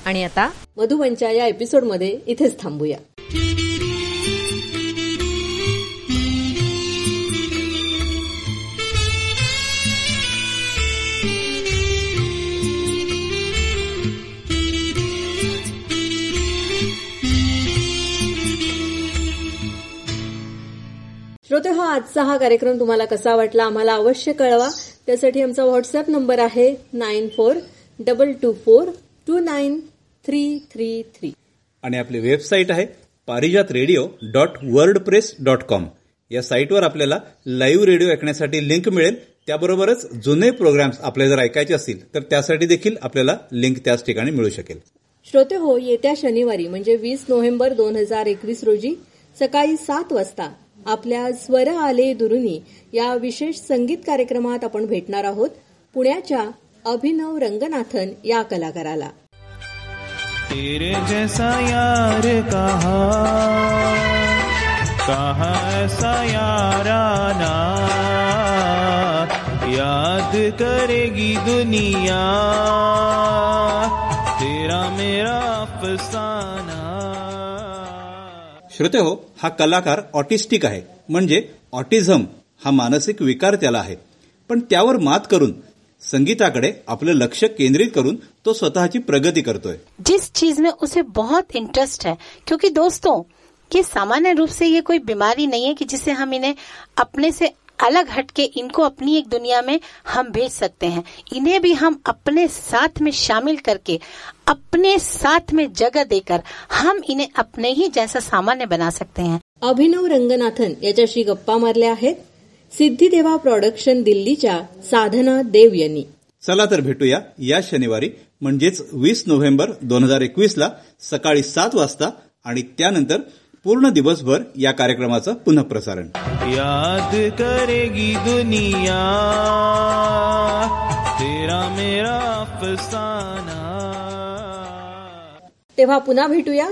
आणि आता मधुवनच्या या एपिसोडमध्ये इथेच थांबूया. श्रोतेहो, आजचा हा कार्यक्रम तुम्हाला कसा वाटला आम्हाला अवश्य कळवा. त्यासाठी आमचा व्हॉट्सअप नंबर आहे 9422429333 आणि आपली वेबसाईट आहे parijatradio.wordpress.com. या साईटवर आपल्याला लाईव्ह रेडिओ ऐकण्यासाठी लिंक मिळेल. त्याबरोबरच जुने प्रोग्राम्स आपल्याला जर ऐकायचे असतील तर त्यासाठी देखील आपल्याला लिंक त्याच ठिकाणी मिळू शकेल. श्रोतेहो, येत्या शनिवारी म्हणजे 20 नोव्हेंबर 2021 रोजी सकाळी 7 वाजता आपल्या स्वर आले दुरुनी या विशेष संगीत कार्यक्रमात आपण भेटणार आहोत पुण्याच्या अभिनव रंगनाथन या कलाकाराला. तेरे जैसा यार कहा, कहा ऐसा याराना, याद करेगी दुनिया तेरा मेरा अफसाना. श्रोतेहो, हा कलाकार ऑटिस्टिक आहे म्हणजे ऑटिझम हा मानसिक विकार त्याला आहे. पण त्यावर मात करून संगीताकडे आपलं लक्ष केंद्रित करून तो स्वतःची प्रगती करतोय. जिस चीज में उसे बहुत इंटरेस्ट है, क्योंकि दोस्तों ये सामान्य रूप से ये कोई बीमारी नहीं है कि जिसे हम इन्हें अपने से अलग हटके इनको अपनी एक दुनिया में हम भेज सकते हैं. इन्हें भी हम अपने साथ में शामिल करके अपने साथ में जगह देकर हम इन्हें अपने ही जैसा सामान्य बना सकते हैं. अभिनव रंगनाथन याच्याशी गप्पा मारल्या आहेत सिद्धी देवा प्रोडक्शन दिल्लीच्या साधना देव यांनी. चला तर भेटूया या शनिवारी म्हणजेच 20 नोव्हेंबर 2021 ला सकाळी 7 वाजता आणि त्यानंतर पूर्ण दिवसभर या कार्यक्रमाचं पुनःप्रसारण. याद करेगी दुनिया तेरा मेरा अफसाना. तेव्हा पुन्हा भेटूया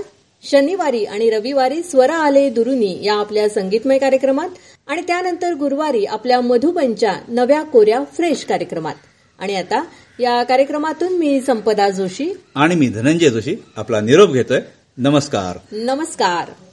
शनिवारी आणि रविवारी स्वरा आले दुरुनी या आपल्या संगीतमय कार्यक्रमात आणि त्यानंतर गुरुवारी आपल्या मधुबनच्या नव्या कोऱ्या फ्रेश कार्यक्रमात. आणि आता या कार्यक्रमातून मी संपदा जोशी आणि मी धनंजय जोशी आपला निरोप घेतोय. नमस्कार. नमस्कार.